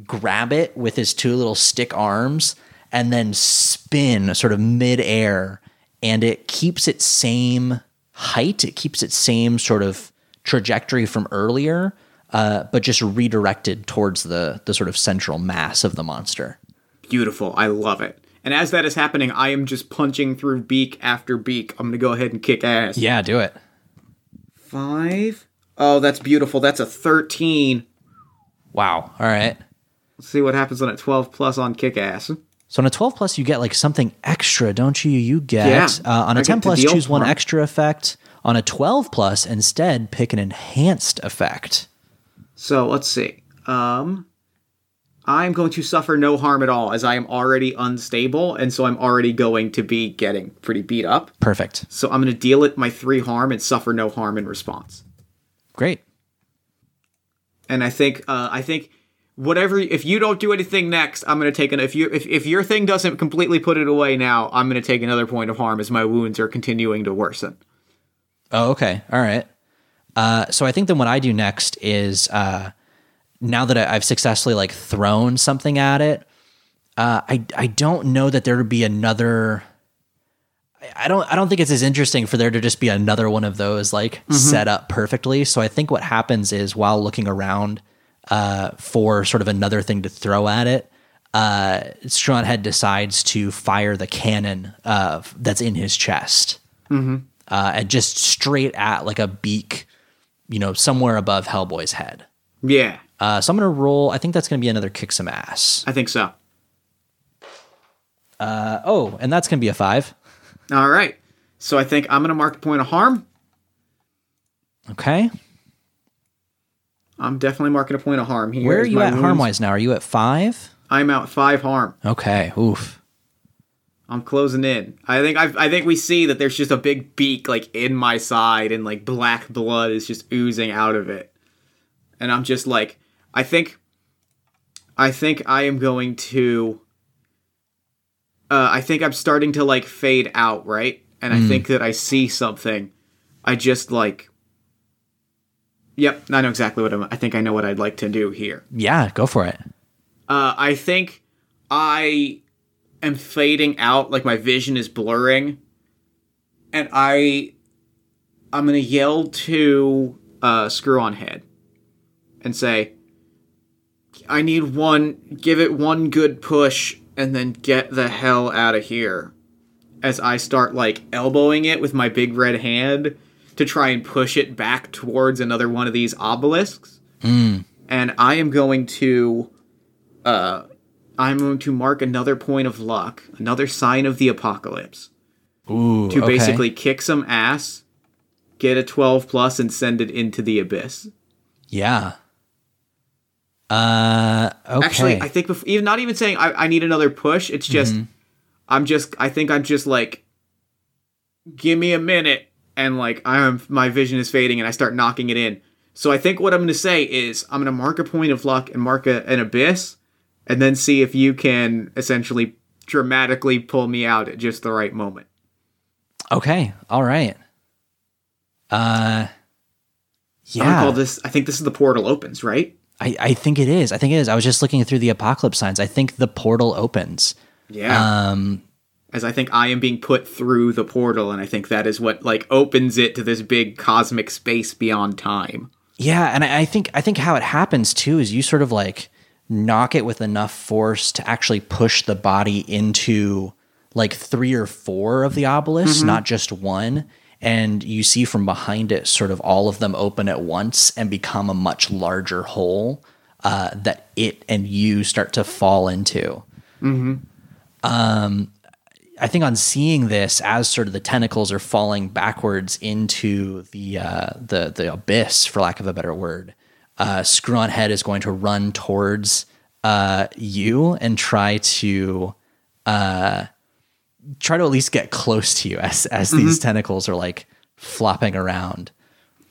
grab it with his 2 little stick arms, and then spin sort of mid-air, and it keeps its same height. It keeps its same sort of trajectory from earlier, but just redirected towards the sort of central mass of the monster. Beautiful. I love it. And as that is happening, I am just punching through beak after beak. I'm going to go ahead and kick ass. Yeah, do it. 5. Oh, that's beautiful. That's a 13. Wow. All right. Let's see what happens on a 12 plus on kick ass. So on a 12 plus, you get like something extra, don't you? You get on a 10 plus, choose one extra effect. On a 12 plus, instead, pick an enhanced effect. So let's see. I'm going to suffer no harm at all, as I am already unstable, and so I'm already going to be getting pretty beat up. Perfect. So I'm going to deal it my 3 harm and suffer no harm in response. Great. And I think whatever, if you don't do anything next, I'm going to take an, if your thing doesn't completely put it away now, I'm going to take another point of harm as my wounds are continuing to worsen. Oh, okay. All right. So I think then what I do next is, now that I've successfully like thrown something at it, I don't know that there would be another. I don't think it's as interesting for there to just be another one of those like set up perfectly. So I think what happens is while looking around for sort of another thing to throw at it, Screw-On-Head decides to fire the cannon that's in his chest and just straight at like a beak, you know, somewhere above Hellboy's head. Yeah. So I'm going to roll. I think that's going to be another kick some ass. I think so. And that's going to be a 5. All right. So I think I'm going to mark the point of harm. Okay. I'm definitely marking a point of harm here. Where are you at harm-wise now? Are you at 5? I'm at 5 harm. Okay. Oof. I'm closing in. I think we see that there's just a big beak like in my side and like black blood is just oozing out of it. And I'm just like... I think I am going to, I think I'm starting to like fade out, right? And I think that I see something. I just like, yep, I know exactly what I think I know what I'd like to do here. Yeah, go for it. I think I am fading out, like my vision is blurring. And I'm going to yell to Screw-On-Head and say, I need give it one good push, and then get the hell out of here. As I start, like, elbowing it with my big red hand to try and push it back towards another one of these obelisks. Mm. And I am going to, mark another point of luck, another sign of the apocalypse. Ooh, to basically kick some ass, get a 12 plus, and send it into the abyss. Yeah. Okay. Actually, I think even not even saying I need another push. It's just, I think I'm just like, give me a minute. And like, my vision is fading and I start knocking it in. So I think what I'm going to say is I'm going to mark a point of luck and mark an abyss and then see if you can essentially dramatically pull me out at just the right moment. Okay. All right. Yeah. I'm gonna call this, I think this is the portal opens, right? I think it is. I was just looking through the apocalypse signs. I think the portal opens. Yeah. As I think I am being put through the portal, and I think that is what like opens it to this big cosmic space beyond time. Yeah, and I think how it happens too is you sort of like knock it with enough force to actually push the body into like 3 or 4 of the obelisks, not just one. And you see from behind it sort of all of them open at once and become a much larger hole that it and you start to fall into. Mm-hmm. I think on seeing this as sort of the tentacles are falling backwards into the abyss, for lack of a better word, Screw-On-Head is going to run towards you and try to... try to at least get close to you as these tentacles are like flopping around.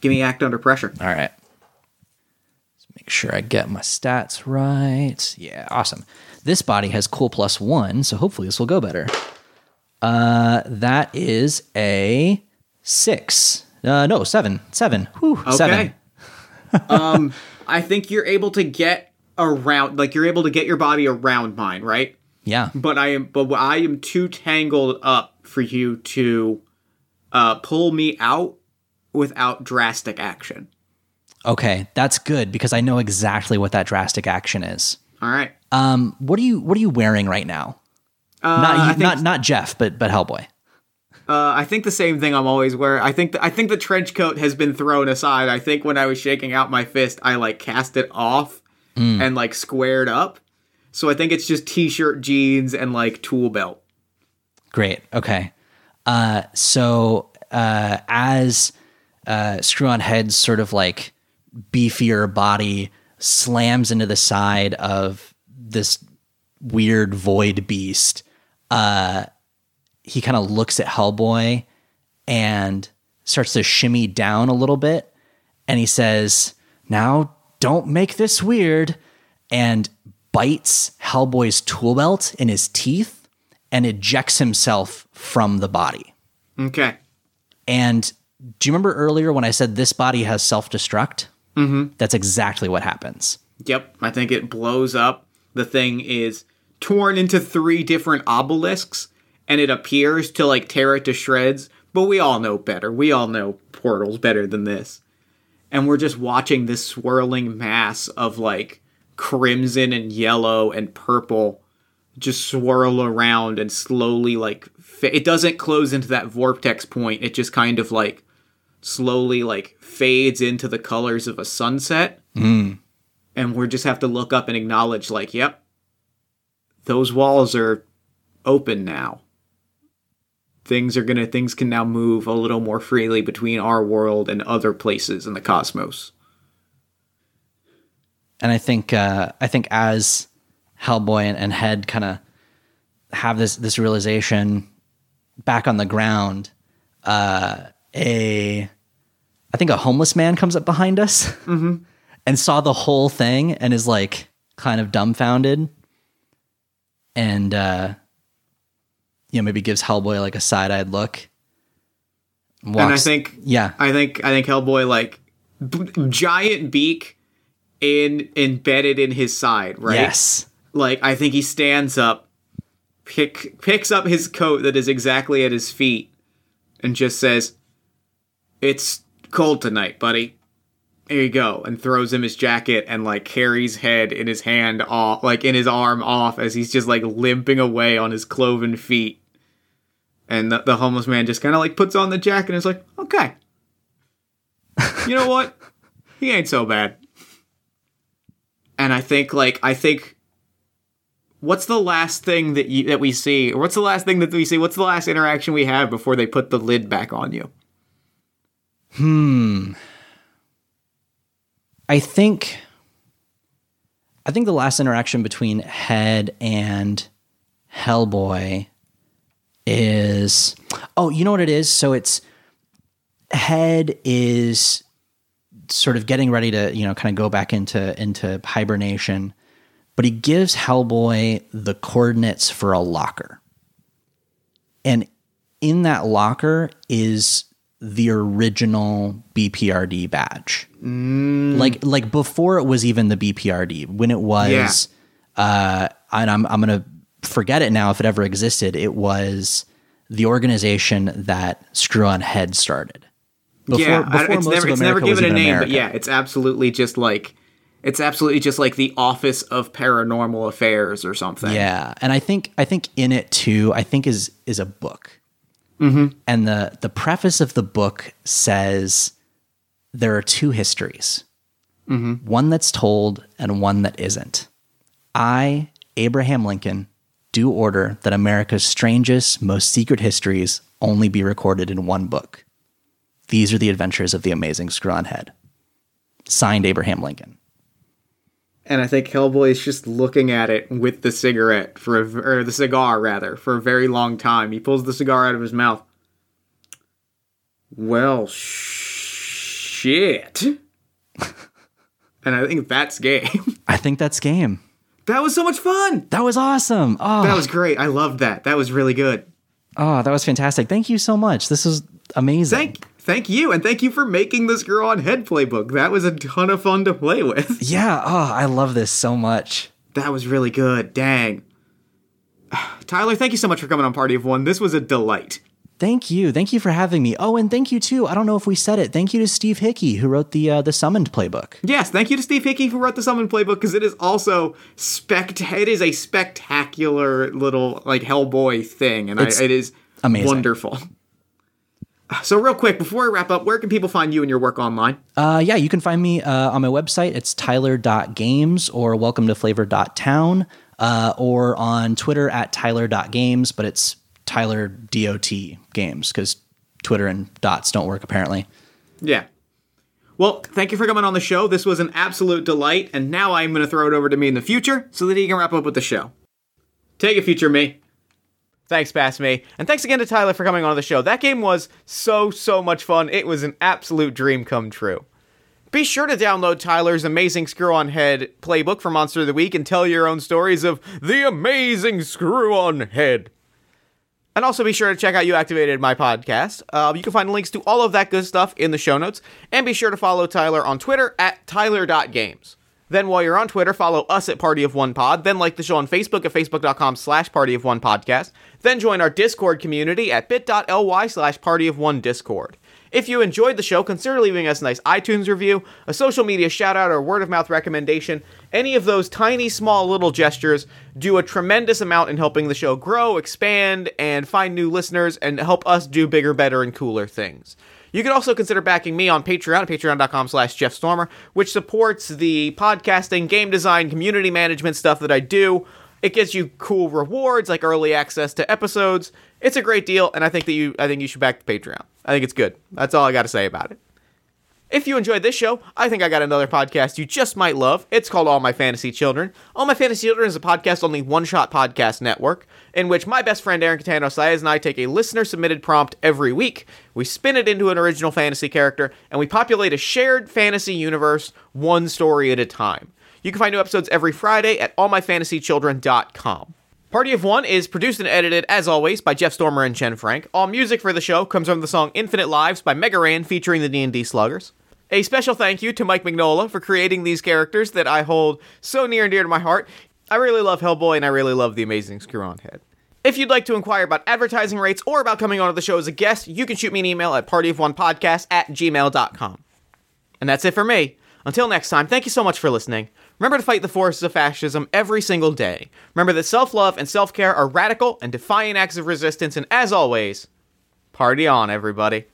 Give me act under pressure. All right. Let's make sure I get my stats right. Yeah. Awesome. This body has cool +1. So hopefully this will go better. That is a 6. No, 7. Whew, okay. 7. I think you're able to get your body around mine, right? Yeah. But I am too tangled up for you to pull me out without drastic action. Okay, that's good because I know exactly what that drastic action is. All right. What are you wearing right now? Not Jeff, but Hellboy. I think the same thing I'm always wearing. I think the trench coat has been thrown aside. I think when I was shaking out my fist, I cast it off and squared up. So I think it's just t-shirt, jeans, and tool belt. Great. Okay. So as Screw-On-Head's sort of beefier body slams into the side of this weird void beast, he kind of looks at Hellboy and starts to shimmy down a little bit. And he says, "Now don't make this weird," and bites Hellboy's tool belt in his teeth and ejects himself from the body. Okay. And do you remember earlier when I said this body has self-destruct? Mm-hmm. That's exactly what happens. Yep. I think it blows up. The thing is torn into 3 different obelisks, and it appears to tear it to shreds. But we all know better. We all know portals better than this. And we're just watching this swirling mass of crimson and yellow and purple just swirl around and slowly it doesn't close into that vortex point. It just kind of slowly fades into the colors of a sunset. Mm. And we just have to look up and acknowledge yep, those walls are open now. Things can now move a little more freely between our world and other places in the cosmos. And I think as Hellboy and Head kind of have this realization back on the ground, I think a homeless man comes up behind us mm-hmm. and saw the whole thing and is kind of dumbfounded and, maybe gives Hellboy a side-eyed look. Walks, and I think Hellboy giant beak embedded in his side, right? Yes. I think he stands up, picks up his coat that is exactly at his feet, and just says, "It's cold tonight, buddy. Here you go." And throws him his jacket and carries Head in his hand off, in his arm off, as he's just limping away on his cloven feet. And the homeless man just kind of puts on the jacket and is "Okay, you know what? He ain't so bad." And I think what's the last thing that we see? Or what's the last thing that we see? What's the last interaction we have before they put the lid back on you? I think the last interaction between Head and Hellboy is, you know what it is? So it's Head is sort of getting ready to, kind of go back into hibernation, but he gives Hellboy the coordinates for a locker. And in that locker is the original BPRD badge. Mm. Before it was even the BPRD, when it was, and I'm going to forget it now if it ever existed. It was the organization that Screw-On-Head started. Before it's never given a name, America. But it's absolutely just the Office of Paranormal Affairs or something. Yeah, and I think in it too, is a book, mm-hmm. and the preface of the book says there are 2 histories, mm-hmm. one that's told and one that isn't. I, Abraham Lincoln, do order that America's strangest, most secret histories only be recorded in one book. These are the adventures of the Amazing Screw-On-Head. Signed, Abraham Lincoln. And I think Hellboy is just looking at it with the cigarette for a very long time. He pulls the cigar out of his mouth. Well, shit. And I think that's game. I think that's game. That was so much fun. That was awesome. Oh, that was great. I loved that. That was really good. Oh, that was fantastic. Thank you so much. This was amazing. Thank you, and thank you for making this Screw-On-Head playbook. That was a ton of fun to play with. Yeah, I love this so much. That was really good, dang. Tyler, thank you so much for coming on Party of One. This was a delight. Thank you. Thank you for having me. Oh, and thank you, too. I don't know if we said it. Thank you to Steve Hickey, who wrote the Summoned Playbook. Yes, thank you to Steve Hickey, who wrote the Summoned Playbook, because it is also it is a spectacular little, like, Hellboy thing, and it is amazing. Wonderful. So real quick, before we wrap up, where can people find you and your work online? Yeah, you can find me on my website. It's Tyler.Games or WelcomeToFlavor.Town or on Twitter at Tyler.Games, but it's Tyler.Games because Twitter and dots don't work apparently. Yeah. Well, thank you for coming on the show. This was an absolute delight, and now I'm going to throw it over to me in the future so that he can wrap up with the show. Take it, future me. Thanks, Bass Me. And thanks again to Tyler for coming on the show. That game was so much fun. It was an absolute dream come true. Be sure to download Tyler's Amazing Screw-On-Head playbook for Monster of the Week and tell your own stories of The Amazing Screw-On-Head. And also be sure to check out You Activated My Podcast. You can find links to all of that good stuff in the show notes. And be sure to follow Tyler on Twitter at Tyler.Games. Then while you're on Twitter, follow us at Party of One Pod. Then like the show on Facebook at facebook.com/partyofonepodcast. Then join our Discord community at bit.ly/partyofonediscord. If you enjoyed the show, consider leaving us a nice iTunes review, a social media shout-out, or word-of-mouth recommendation. Any of those tiny, small, little gestures do a tremendous amount in helping the show grow, expand, and find new listeners, and help us do bigger, better, and cooler things. You can also consider backing me on Patreon at patreon.com/Jeff Stormer, which supports the podcasting, game design, community management stuff that I do. It gets you cool rewards like early access to episodes. It's a great deal, and I think you should back the Patreon. I think it's good. That's all I got to say about it. If you enjoyed this show, I think I got another podcast you just might love. It's called All My Fantasy Children. All My Fantasy Children is a podcast on the One-Shot Podcast Network, in which my best friend Aaron Cataño-Saez and I take a listener-submitted prompt every week, we spin it into an original fantasy character, and we populate a shared fantasy universe one story at a time. You can find new episodes every Friday at allmyfantasychildren.com. Party of One is produced and edited, as always, by Jeff Stormer and Jen Frank. All music for the show comes from the song Infinite Lives by Mega Ran, featuring the D&D Sluggers. A special thank you to Mike Mignola for creating these characters that I hold so near and dear to my heart. I really love Hellboy, and I really love The Amazing Screw-On-Head. If you'd like to inquire about advertising rates or about coming onto the show as a guest, you can shoot me an email at partyofonepodcast@gmail.com. And that's it for me. Until next time, thank you so much for listening. Remember to fight the forces of fascism every single day. Remember that self-love and self-care are radical and defiant acts of resistance, and as always, party on, everybody.